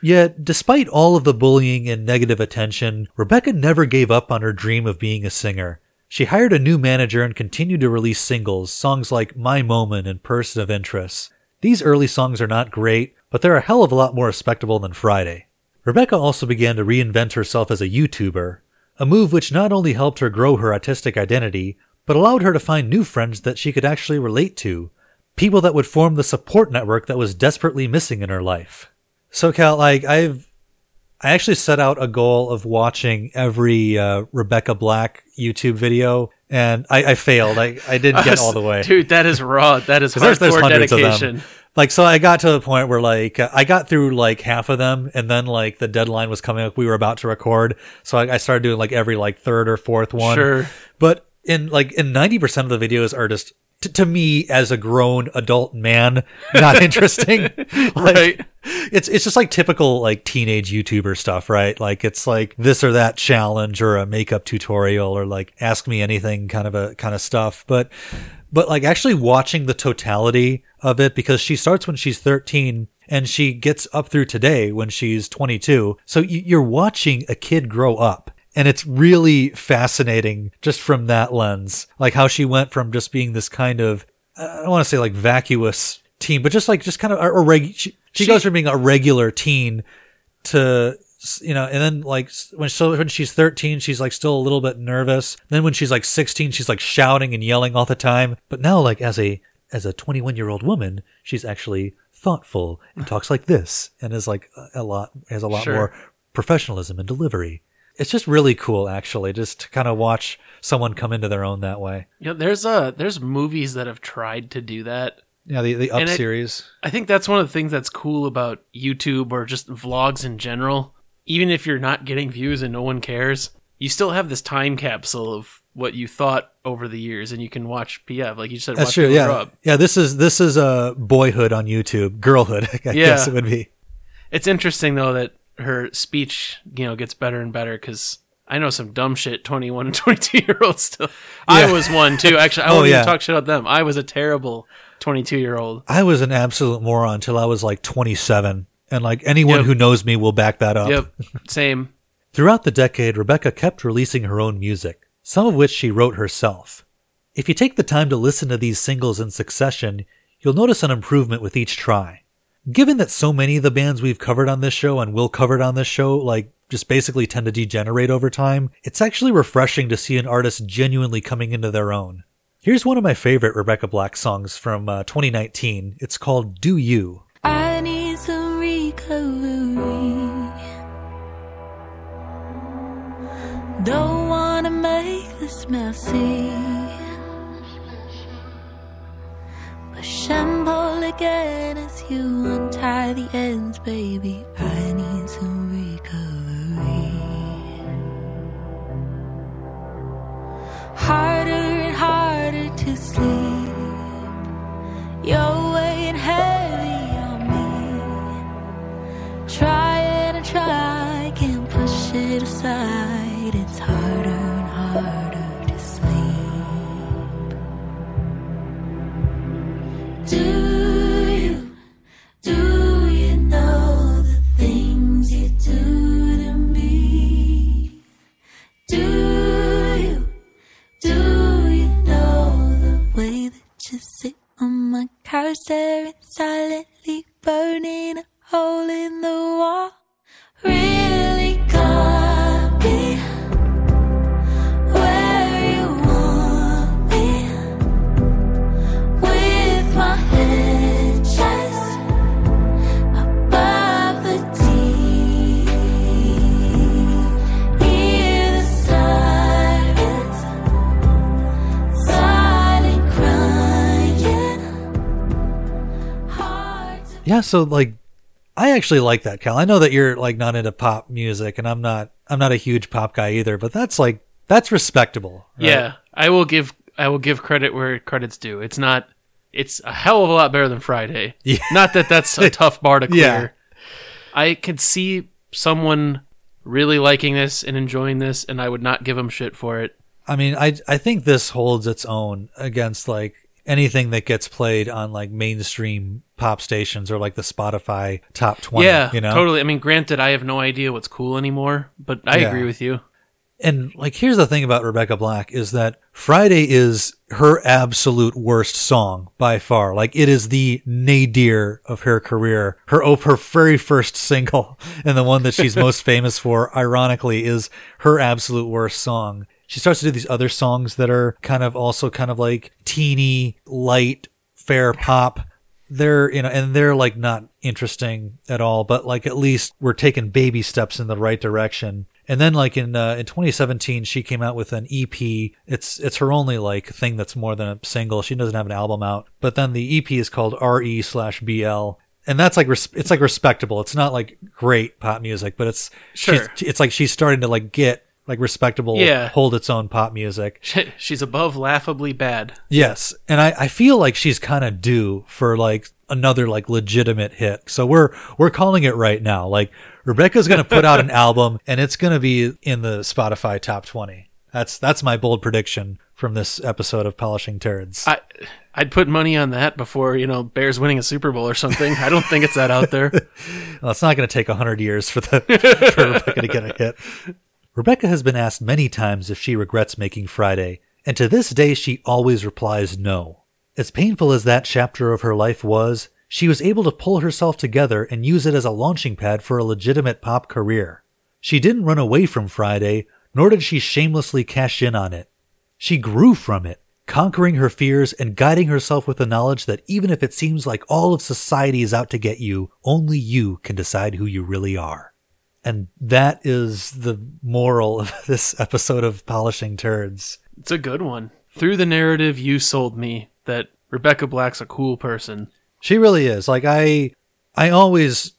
Yet, despite all of the bullying and negative attention, Rebecca never gave up on her dream of being a singer. She hired a new manager and continued to release singles, songs like My Moment and Person of Interest. These early songs are not great, but they're a hell of a lot more respectable than Friday. Rebecca also began to reinvent herself as a YouTuber, a move which not only helped her grow her artistic identity, but allowed her to find new friends that she could actually relate to, people that would form the support network that was desperately missing in her life. So Cal, like I've, I actually set out a goal of watching every uh, Rebecca Black YouTube video, and I, I failed. I, I didn't get all the way. Dude, that is raw. That is hardcore there's, there's dedication. Of them. Like, so I got to the point where like I got through like half of them, and then like the deadline was coming up. We were about to record, so I, I started doing like every like third or fourth one. Sure. But in like in ninety percent of the videos are just t- to me as a grown adult man not interesting. Like, right. It's it's just like typical like teenage YouTuber stuff, right? Like it's like this or that challenge or a makeup tutorial or like ask me anything kind of a kind of stuff. But but like actually watching the totality of it, because she starts when she's thirteen and she gets up through today when she's twenty-two. So you're watching a kid grow up. And it's really fascinating just from that lens, like how she went from just being this kind of, I don't want to say like vacuous teen, but just like just kind of a, a reg- she, she goes from being a regular teen to, you know, and then like when so when she's thirteen, she's like still a little bit nervous. And then when she's like sixteen, she's like shouting and yelling all the time. But now like as a as a twenty-one-year-old woman, she's actually thoughtful and talks like this and is like a lot has a lot sure. more professionalism and delivery. It's just really cool, actually, just to kind of watch someone come into their own that way. Yeah, you know, there's uh, there's movies that have tried to do that. Yeah, the, the Up and series. I, I think that's one of the things that's cool about YouTube or just vlogs in general. Even if you're not getting views and no one cares, you still have this time capsule of what you thought over the years, and you can watch P F, like you said, that's watch true, people yeah. grow up. Yeah, this is this is uh, boyhood on YouTube, girlhood, I yeah. guess it would be. It's interesting, though, that her speech, you know, gets better and better, because I know some dumb shit twenty-one and twenty-two-year-olds still. Yeah. I was one, too. Actually, I oh, won't yeah. even talk shit about them. I was a terrible twenty-two-year-old. I was an absolute moron until I was, like, twenty-seven. And, like, anyone yep. who knows me will back that up. Yep, same. Throughout the decade, Rebecca kept releasing her own music. some of which she wrote herself. If you take the time to listen to these singles in succession, you'll notice an improvement with each try. Given that so many of the bands we've covered on this show and will cover on this show, like, just basically tend to degenerate over time, it's actually refreshing to see an artist genuinely coming into their own. Here's one of my favorite Rebecca Black songs from uh, twenty nineteen. It's called Do You. I need some recovery. Don't want to make this messy. Shamble again as you untie the ends, baby. I need some recovery. Harder and harder to sleep. You're weighing heavy on me. Trying and trying, can't push it aside. It's harder and harder. Do you, do you know the things you do to me? Do you, do you know the way that you sit on my couch staring silently, burning a hole in the wall? Really got me Yeah, so like, I actually like that, Cal. I know that you're like not into pop music, and I'm not. I'm not a huge pop guy either. But that's like that's respectable. Right? Yeah, I will give. I will give credit where credit's due. It's not. It's a hell of a lot better than Friday. Yeah. Not that that's a tough bar to clear. Yeah. I could see someone really liking this and enjoying this, and I would not give them shit for it. I mean, I I think this holds its own against like anything that gets played on like mainstream pop stations or like the Spotify top twenty. Yeah, you know? Totally. I mean, granted, I have no idea what's cool anymore, but I yeah. agree with you. And like, here's the thing about Rebecca Black is that Friday is her absolute worst song by far. Like, it is the nadir of her career. Her oh, her very first single and the one that she's most famous for, ironically, is her absolute worst song. She starts to do these other songs that are kind of also kind of like teeny, light, fair pop. They're, you know, and they're like not interesting at all, but like at least we're taking baby steps in the right direction. And then like in uh, in twenty seventeen, she came out with an E P. It's it's her only like thing that's more than a single. She doesn't have an album out. But then the E P is called R E slash B L. And that's like, res- it's like respectable. It's not like great pop music, but it's, sure. It's like she's starting to like get like respectable, yeah. hold its own pop music. She's above laughably bad. Yes. And I, I feel like she's kind of due for like another like legitimate hit. So we're, we're calling it right now. Like Rebecca's going to put out an album and it's going to be in the Spotify top twenty. That's, that's my bold prediction from this episode of Polishing Turds. I, I'd put money on that before, you know, Bears winning a Super Bowl or something. I don't think it's that out there. Well, it's not going to take a hundred years for the, for Rebecca to get a hit. Rebecca has been asked many times if she regrets making Friday, and to this day she always replies no. As painful as that chapter of her life was, she was able to pull herself together and use it as a launching pad for a legitimate pop career. She didn't run away from Friday, nor did she shamelessly cash in on it. She grew from it, conquering her fears and guiding herself with the knowledge that even if it seems like all of society is out to get you, only you can decide who you really are. And that is the moral of this episode of Polishing Turds. It's a good one. Through the narrative, you sold me that Rebecca Black's a cool person. She really is. Like, I I always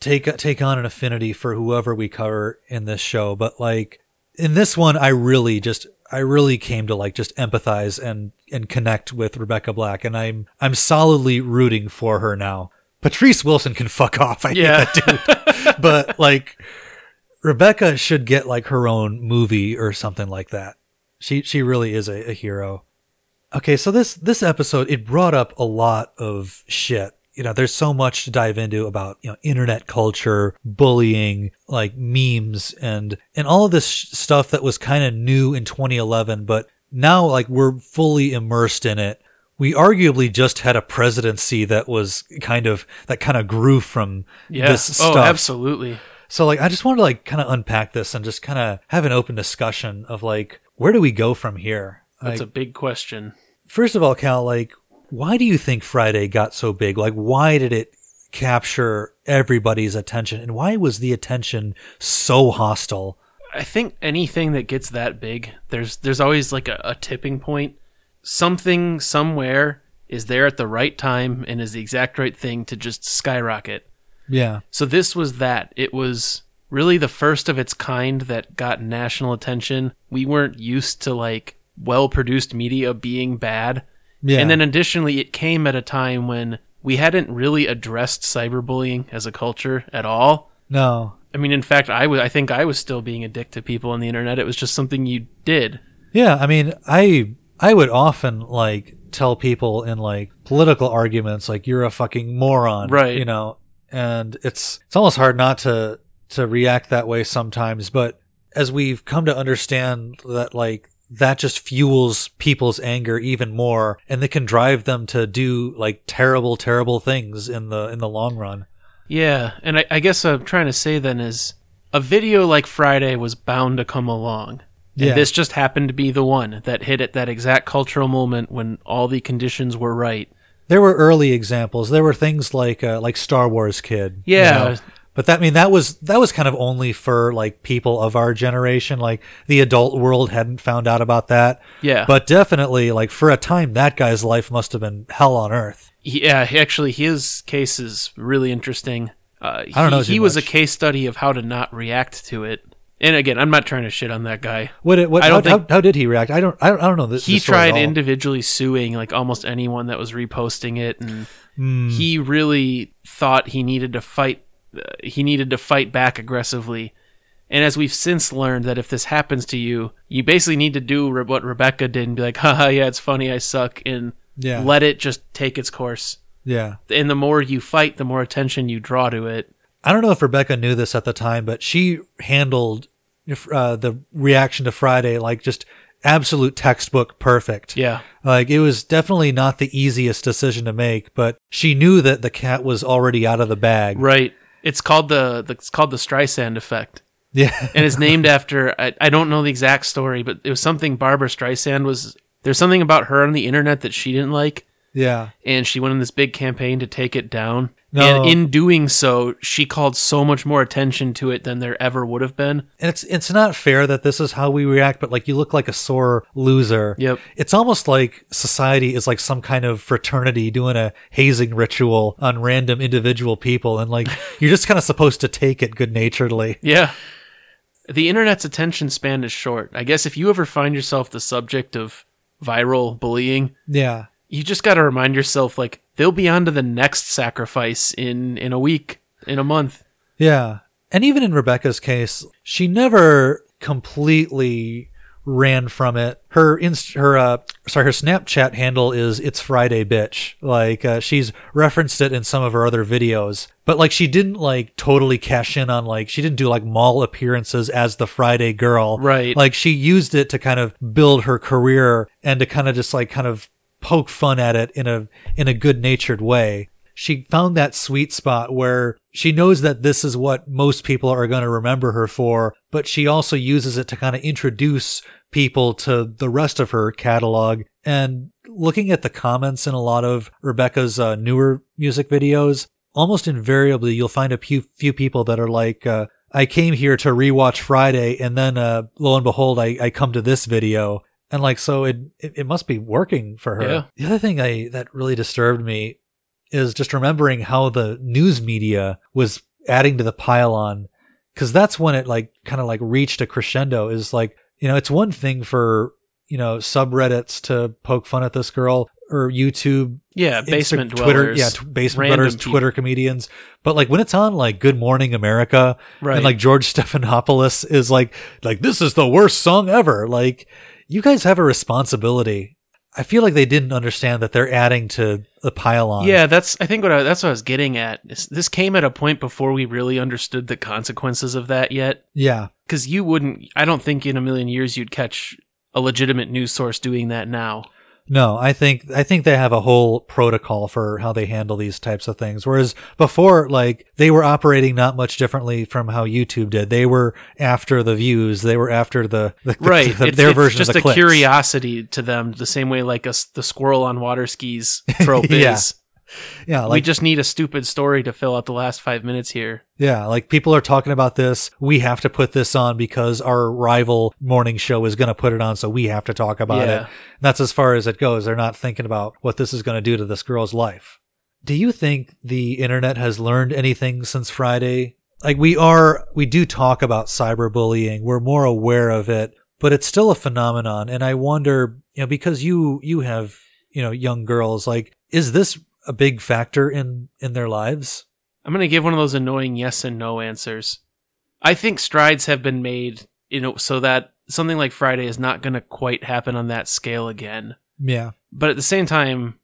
take take on an affinity for whoever we cover in this show. But, like, in this one, I really just... I really came to like just empathize and, and connect with Rebecca Black. And I'm I'm solidly rooting for her now. Patrice Wilson can fuck off. I yeah. hate that dude. But like Rebecca should get like her own movie or something like that. She she really is a, a hero. Okay, so this this episode, it brought up a lot of shit you know, there's so much to dive into about, you know, internet culture, bullying, like memes and, and all of this stuff that was kind of new in twenty eleven. But now, like, we're fully immersed in it. We arguably just had a presidency that was kind of, that kind of grew from yeah. this stuff. Oh, absolutely. So, like, I just wanted to, like, kind of unpack this and just kind of have an open discussion of, like, where do we go from here? That's like, a big question. First of all, Cal, like, why do you think Friday got so big? Like, why did it capture everybody's attention? And why was the attention so hostile? I think anything that gets that big, there's there's always, like, a, a tipping point. Something somewhere is there at the right time and is the exact right thing to just skyrocket. Yeah. So this was that. It was really the first of its kind that got national attention. We weren't used to, like, well-produced media being bad. Yeah. And then additionally, it came at a time when we hadn't really addressed cyberbullying as a culture at all. No. I mean, in fact, I, w- I think I was still being a dick to people on the internet. It was just something you did. Yeah. I mean, I... I would often, like, tell people in, like, political arguments, like, you're a fucking moron, right? You know, and it's it's almost hard not to to react that way sometimes. But as we've come to understand that, like, that just fuels people's anger even more, and they can drive them to do, like, terrible, terrible things in the in the long run. Yeah, and I, I guess what I'm trying to say then is a video like Friday was bound to come along. And yeah. This just happened to be the one that hit at that exact cultural moment when all the conditions were right. There were early examples. There were things like uh, like Star Wars Kid. Yeah. You know? But that I mean that was that was kind of only for, like, people of our generation. Like, the adult world hadn't found out about that. Yeah. But definitely, like, for a time, that guy's life must have been hell on earth. Yeah, actually, his case is really interesting. Uh, I don't know. He, he was a case study of how to not react to it. And again, I'm not trying to shit on that guy. What? What I don't how, think, how, how did he react? I don't. I don't, I don't know. This, he this tried individually suing, like, almost anyone that was reposting it, and mm. he really thought he needed to fight. Uh, he needed to fight back aggressively. And as we've since learned, that if this happens to you, you basically need to do re- what Rebecca did and be like, "Haha, yeah, it's funny, I suck," and yeah. let it just take its course. Yeah. And the more you fight, the more attention you draw to it. I don't know if Rebecca knew this at the time, but she handled uh, the reaction to Friday like just absolute textbook perfect. Yeah. Like, it was definitely not the easiest decision to make, but she knew that the cat was already out of the bag. Right. It's called the, the it's called the Streisand effect. Yeah. And it's named after, I, I don't know the exact story, but it was something Barbara Streisand was, there's something about her on the internet that she didn't like. Yeah. And she went on this big campaign to take it down. No. And in doing so, she called so much more attention to it than there ever would have been. And it's it's not fair that this is how we react, but, like, you look like a sore loser. Yep. It's almost like society is like some kind of fraternity doing a hazing ritual on random individual people. And, like, you're just kind of supposed to take it good-naturedly. Yeah. The internet's attention span is short. I guess if you ever find yourself the subject of viral bullying, yeah, you just got to remind yourself, like, they'll be on to the next sacrifice in, in a week, in a month. Yeah. And even in Rebecca's case, she never completely ran from it. Her inst- her uh, sorry, her Snapchat handle is It's Friday Bitch. Like, uh, she's referenced it in some of her other videos. But, like, she didn't, like, totally cash in on, like, she didn't do, like, mall appearances as the Friday girl. Right. Like, she used it to kind of build her career and to kind of just, like, kind of poke fun at it in a in a good-natured way. She found that sweet spot where she knows that this is what most people are going to remember her for, but she also uses it to kind of introduce people to the rest of her catalog. And looking at the comments in a lot of Rebecca's uh, newer music videos, almost invariably you'll find a few, few people that are like, uh, I came here to rewatch Friday, and then uh, lo and behold, I, I come to this video. And, like, so it, it must be working for her. Yeah. The other thing I that really disturbed me is just remembering how the news media was adding to the pile on, because that's when it, like, kind of, like, reached a crescendo. Is, like, you know, it's one thing for, you know, subreddits to poke fun at this girl, or YouTube, yeah, basement Insta, Twitter, dwellers, yeah, t- basement dwellers, people. Twitter comedians. But, like, when it's on, like, Good Morning America, right, and, like, George Stephanopoulos is like like this is the worst song ever, like. You guys have a responsibility. I feel like they didn't understand that they're adding to the pile-on. Yeah, that's I think what I, that's what I was getting at. Is this came at a point before we really understood the consequences of that yet. Yeah. Because you wouldn't, I don't think in a million years you'd catch a legitimate news source doing that now. No, I think I think they have a whole protocol for how they handle these types of things. Whereas before, like, they were operating not much differently from how YouTube did. They were after the views. They were after the, the right. The, the, it's, their it's version of the clicks. It's just a curiosity to them, the same way like a, the squirrel on water skis trope yeah. is. Yeah, like, we just need a stupid story to fill out the last five minutes here. Yeah, like, people are talking about this. We have to put this on because our rival morning show is going to put it on, so we have to talk about yeah. it. And that's as far as it goes. They're not thinking about what this is going to do to this girl's life. Do you think the internet has learned anything since Friday? Like, we are, we do talk about cyberbullying. We're more aware of it, but it's still a phenomenon. And I wonder, you know, because you you have, you know, young girls, like, is this a big factor in, in their lives? I'm going to give one of those annoying yes and no answers. I think strides have been made, you know, so that something like Friday is not going to quite happen on that scale again. Yeah. But at the same time,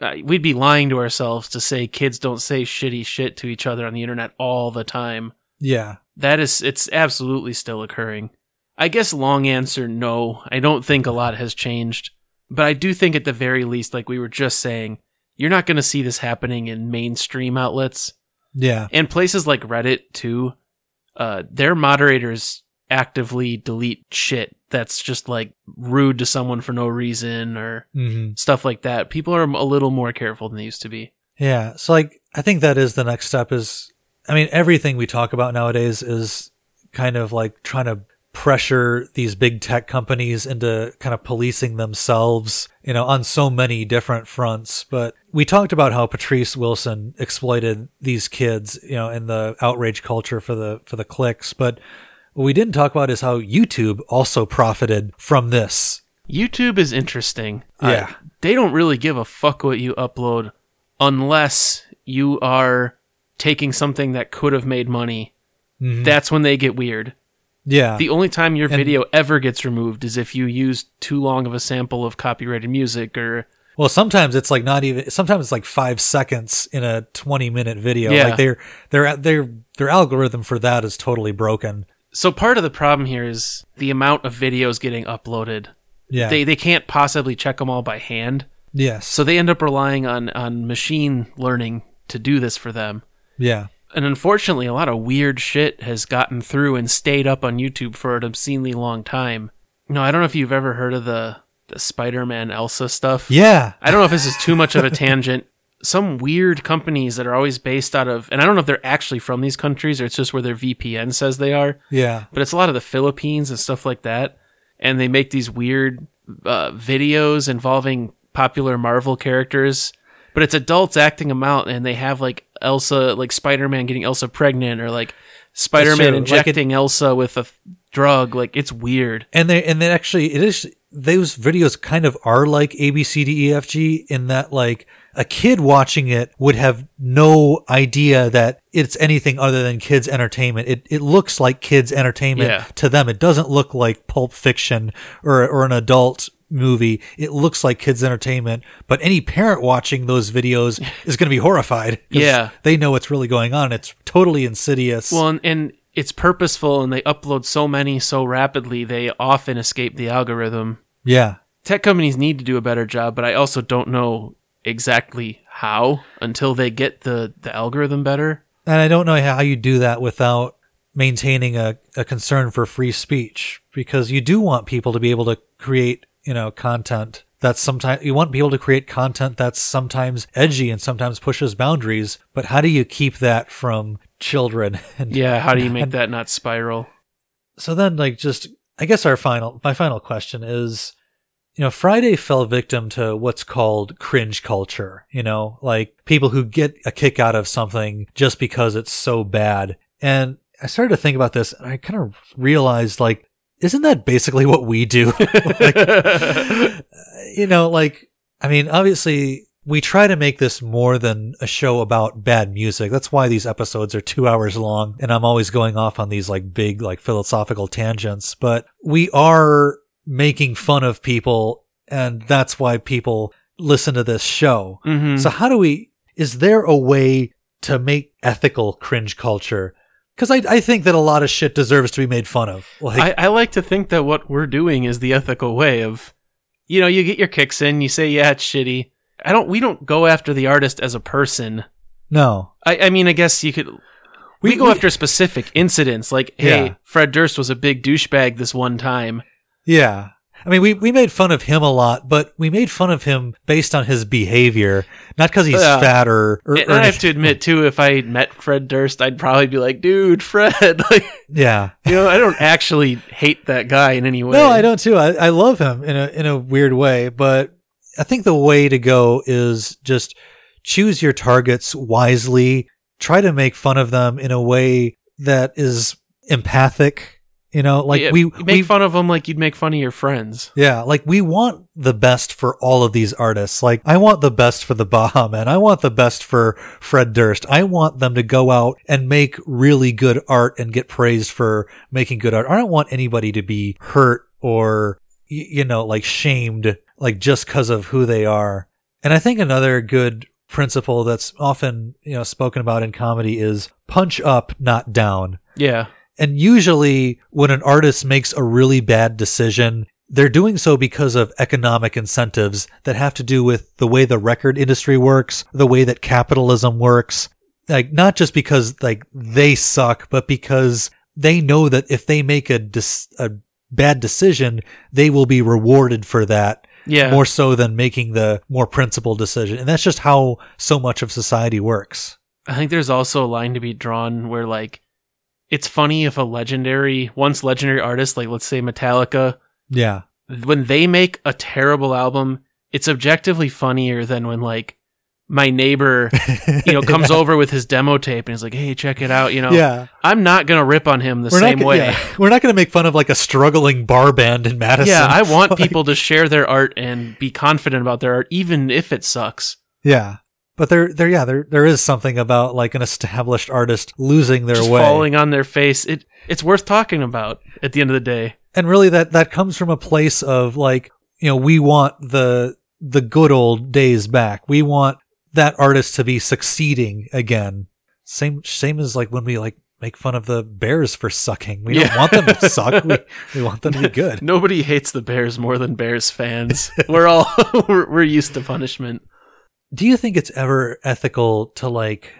uh, we'd be lying to ourselves to say kids don't say shitty shit to each other on the internet all the time. Yeah. That is, it's absolutely still occurring. I guess long answer, no. I don't think a lot has changed. But I do think at the very least, like we were just saying, you're not going to see this happening in mainstream outlets. Yeah. And places like Reddit, too, uh, their moderators actively delete shit that's just, like, rude to someone for no reason or mm-hmm. stuff like that. People are a little more careful than they used to be. Yeah. So, like, I think that is the next step is, I mean, everything we talk about nowadays is kind of, like, trying to pressure these big tech companies into kind of policing themselves, you know, on so many different fronts. But we talked about how Patrice Wilson exploited these kids, you know, in the outrage culture for the for the clicks. But what we didn't talk about is how YouTube also profited from this. YouTube is interesting. Yeah. Uh, they don't really give a fuck what you upload unless you are taking something that could have made money. Mm-hmm. That's when they get weird. Yeah. The only time your video and, ever gets removed is if you use too long of a sample of copyrighted music or... Well, sometimes it's like not even... Sometimes it's like five seconds in a twenty-minute video. Yeah. Like they're, they're, they're, their algorithm for that is totally broken. So part of the problem here is the amount of videos getting uploaded. Yeah. They, they can't possibly check them all by hand. Yes. So they end up relying on, on machine learning to do this for them. Yeah. And unfortunately, a lot of weird shit has gotten through and stayed up on YouTube for an obscenely long time. No, I don't know if you've ever heard of the, the Spider-Man Elsa stuff. Yeah. I don't know if this is too much of a tangent. Some weird companies that are always based out of, and I don't know if they're actually from these countries or it's just where their V P N says they are. Yeah. But it's a lot of the Philippines and stuff like that. And they make these weird uh, videos involving popular Marvel characters. But it's adults acting them out, and they have like Elsa, like Spider-Man getting Elsa pregnant, or like Spider-Man injecting like it, Elsa with a drug. Like, it's weird. And they and then actually, it is those videos kind of are like A B C D E F G in that like a kid watching it would have no idea that it's anything other than kids' entertainment. It it looks like kids' entertainment yeah. to them. It doesn't look like Pulp Fiction or or an adult movie. It looks like kids' entertainment, but any parent watching those videos is going to be horrified. Yeah. They know what's really going on. It's totally insidious. Well, and, and it's purposeful, and they upload so many so rapidly, they often escape the algorithm. Yeah. Tech companies need to do a better job, but I also don't know exactly how until they get the, the algorithm better. And I don't know how you do that without maintaining a, a concern for free speech, because you do want people to be able to create you know, content that's sometimes you want people to create content that's sometimes edgy and sometimes pushes boundaries. But how do you keep that from children? And, yeah. How do you make and, that not spiral? So then like just, I guess our final, my final question is, you know, Friday fell victim to what's called cringe culture, you know, like people who get a kick out of something just because it's so bad. And I started to think about this and I kind of realized like, isn't that basically what we do? like, you know, like, I mean, obviously we try to make this more than a show about bad music. That's why these episodes are two hours long. And I'm always going off on these like big, like philosophical tangents, but we are making fun of people and that's why people listen to this show. Mm-hmm. So how do we, is there a way to make ethical cringe culture? Because I, I think that a lot of shit deserves to be made fun of. Like, I, I like to think that what we're doing is the ethical way of, you know, you get your kicks in, you say, yeah, it's shitty. I don't, we don't go after the artist as a person. No. I, I mean, I guess you could, we, we go we, after specific incidents. Like, hey, yeah. Fred Durst was a big douchebag this one time. Yeah. I mean, we, we made fun of him a lot, but we made fun of him based on his behavior, not because he's uh, fatter. Or, and or I have to admit, too, if I met Fred Durst, I'd probably be like, dude, Fred. Like, yeah. You know, I don't actually hate that guy in any way. No, I don't, too. I, I love him in a in a weird way, but I think the way to go is just choose your targets wisely. Try to make fun of them in a way that is empathic. You know, like yeah, we make we, fun of them like you'd make fun of your friends. Yeah, like we want the best for all of these artists. Like I want the best for the Baha Men. I want the best for Fred Durst. I want them to go out and make really good art and get praised for making good art. I don't want anybody to be hurt or, you know, like shamed, like just because of who they are. And I think another good principle that's often, you know, spoken about in comedy is punch up, not down. Yeah. And usually when an artist makes a really bad decision, they're doing so because of economic incentives that have to do with the way the record industry works, the way that capitalism works. Like, not just because like they suck, but because they know that if they make a, dis- a bad decision, they will be rewarded for that. Yeah. More so than making the more principled decision. And that's just how so much of society works. I think there's also a line to be drawn where like, it's funny if a legendary, once legendary artist, like let's say Metallica, yeah, when they make a terrible album, it's objectively funnier than when like my neighbor, you know, comes yeah. over with his demo tape and he's like, "Hey, check it out," you know. Yeah. I'm not gonna rip on him the we're same not, way. Yeah. We're not gonna make fun of like a struggling bar band in Madison. Yeah, I want like, people to share their art and be confident about their art, even if it sucks. Yeah. But there, there, yeah, there, there is something about like an established artist losing their Just way, falling on their face. It, it's worth talking about at the end of the day. And really, that that comes from a place of like, you know, we want the the good old days back. We want that artist to be succeeding again. Same, same as like when we like make fun of the Bears for sucking. We yeah. don't want them to suck. We, we want them to be good. Nobody hates the Bears more than Bears fans. We're all we're, we're used to punishment. Do you think it's ever ethical to like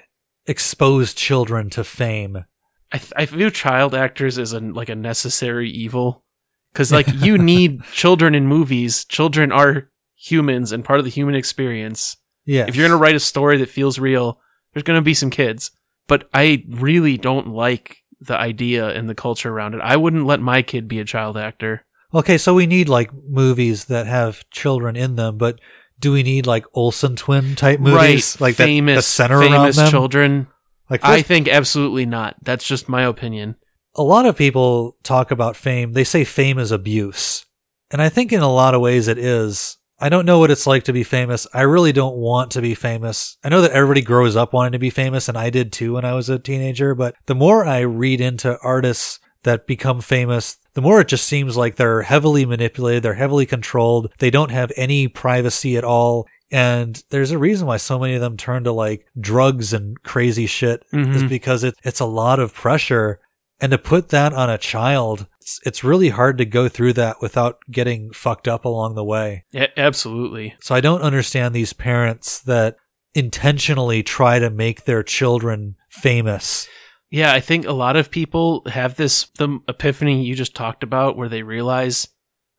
expose children to fame? I, th- I view child actors as a, like a necessary evil because like you need children in movies. Children are humans and part of the human experience. Yeah. If you're going to write a story that feels real, there's going to be some kids. But I really don't like the idea and the culture around it. I wouldn't let my kid be a child actor. Okay, so we need like movies that have children in them, but do we need like Olsen twin type movies? Right. Like famous, that, the center famous around them? Children. Like I think absolutely not. That's just my opinion. A lot of people talk about fame. They say fame is abuse. And I think in a lot of ways it is. I don't know what it's like to be famous. I really don't want to be famous. I know that everybody grows up wanting to be famous, and I did too when I was a teenager. But the more I read into artists that become famous, the more it just seems like they're heavily manipulated, they're heavily controlled, they don't have any privacy at all, and there's a reason why so many of them turn to like drugs and crazy shit, mm-hmm. is because it, it's a lot of pressure, and to put that on a child, it's, it's really hard to go through that without getting fucked up along the way. Yeah, absolutely. So I don't understand these parents that intentionally try to make their children famous. Yeah, I think a lot of people have this the epiphany you just talked about where they realize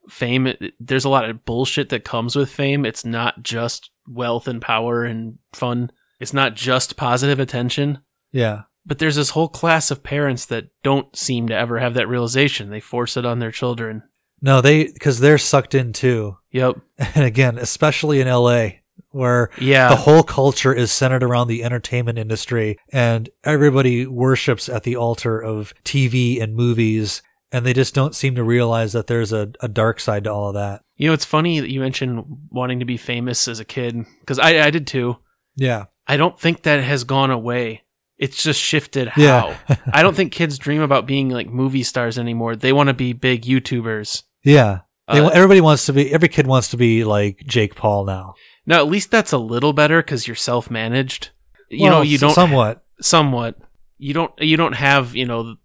fame, there's a lot of bullshit that comes with fame. It's not just wealth and power and fun. It's not just positive attention. Yeah. But there's this whole class of parents that don't seem to ever have that realization. They force it on their children. No, they because they're sucked in too. Yep. And again, especially in L A, where yeah. the whole culture is centered around the entertainment industry and everybody worships at the altar of T V and movies, and they just don't seem to realize that there's a, a dark side to all of that. You know, it's funny that you mentioned wanting to be famous as a kid, because I, I did too. Yeah. I don't think that has gone away. It's just shifted how. Yeah. I don't think kids dream about being like movie stars anymore. They want to be big YouTubers. Yeah. They, uh, everybody wants to be, every kid wants to be like Jake Paul now. Now, at least that's a little better because you're self-managed. You well, know, you don't somewhat, somewhat. You don't, you don't have, you know,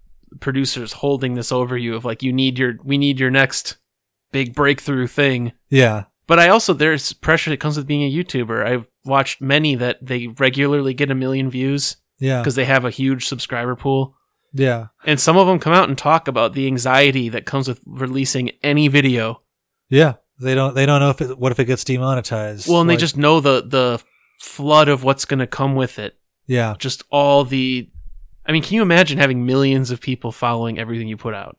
producers holding this over you of like, you need your, we need your next big breakthrough thing. Yeah. But I also, there's pressure that comes with being a YouTuber. I've watched many that they regularly get a million views. Yeah. Because they have a huge subscriber pool. Yeah. And some of them come out and talk about the anxiety that comes with releasing any video. Yeah. They don't they don't know if it, what if it gets demonetized. Well, and like, they just know the, the flood of what's going to come with it. Yeah. Just all the... I mean, can you imagine having millions of people following everything you put out?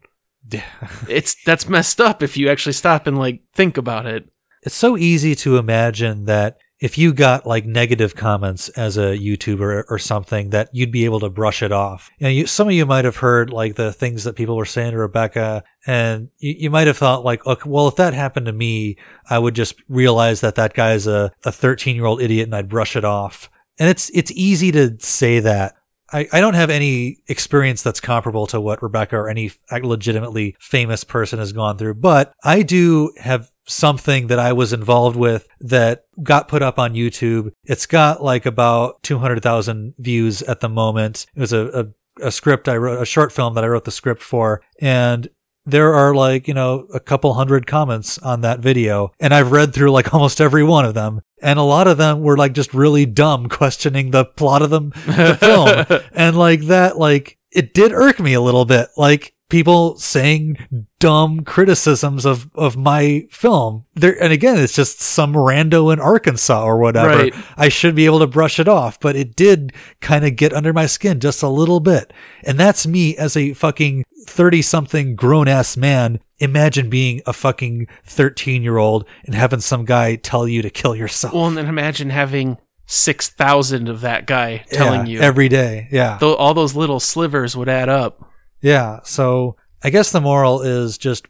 Yeah. It's, that's messed up if you actually stop and like think about it. It's so easy to imagine that if you got like negative comments as a YouTuber or something, that you'd be able to brush it off. And you, some of you might have heard like the things that people were saying to Rebecca, and you, you might have thought like, okay, well, if that happened to me, I would just realize that that guy's a thirteen-year-old idiot and I'd brush it off. And it's it's easy to say that. I, I don't have any experience that's comparable to what Rebecca or any legitimately famous person has gone through, but I do have something that I was involved with that got put up on YouTube. It's got like about two hundred thousand views at the moment. It was a, a, a script I wrote, a short film that I wrote the script for, and there are like, you know, a couple hundred comments on that video, and I've read through like almost every one of them. And a lot of them were like just really dumb, questioning the plot of them, the film. And like that, like it did irk me a little bit. Like people saying dumb criticisms of, of my film there. And again, it's just some rando in Arkansas or whatever. Right. I should be able to brush it off, but it did kind of get under my skin just a little bit. And that's me as a fucking thirty something grown ass man. Imagine being a fucking thirteen year old and having some guy tell you to kill yourself. Well, and then imagine having six thousand of that guy telling yeah, you every day. Yeah. Th- all those little slivers would add up. Yeah. So I guess the moral is just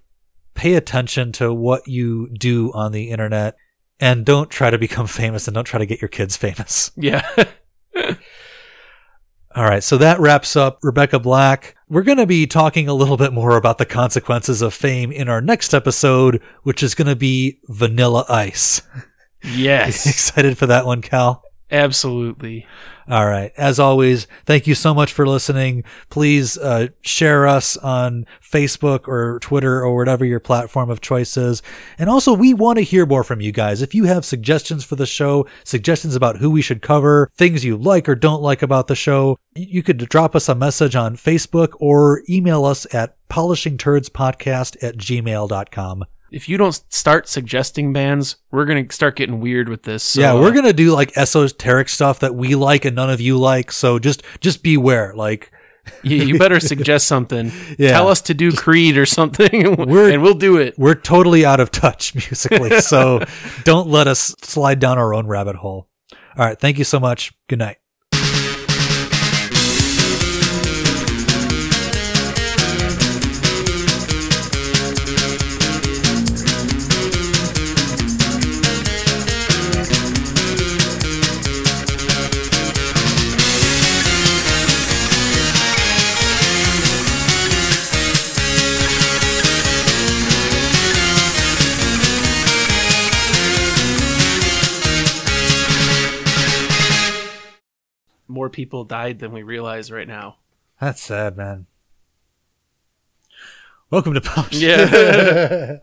pay attention to what you do on the internet, and don't try to become famous, and don't try to get your kids famous. Yeah. All right. So that wraps up Rebecca Black. We're going to be talking a little bit more about the consequences of fame in our next episode, which is going to be Vanilla Ice. Yes. Excited for that one, Cal? Absolutely. All right. As always, thank you so much for listening. Please uh, share us on Facebook or Twitter or whatever your platform of choice is. And also, we want to hear more from you guys. If you have suggestions for the show, suggestions about who we should cover, things you like or don't like about the show, you could drop us a message on Facebook or email us at polishing turds podcast at gmail dot com. If you don't start suggesting bands, we're going to start getting weird with this. So. Yeah, we're going to do like esoteric stuff that we like and none of you like. So just just beware. Like, you, you better suggest something. Yeah. Tell us to do just, Creed or something, and we'll do it. We're totally out of touch musically. So don't let us slide down our own rabbit hole. All right. Thank you so much. Good night. More people died than we realize right now. That's sad, man. Welcome to Polish. Yeah.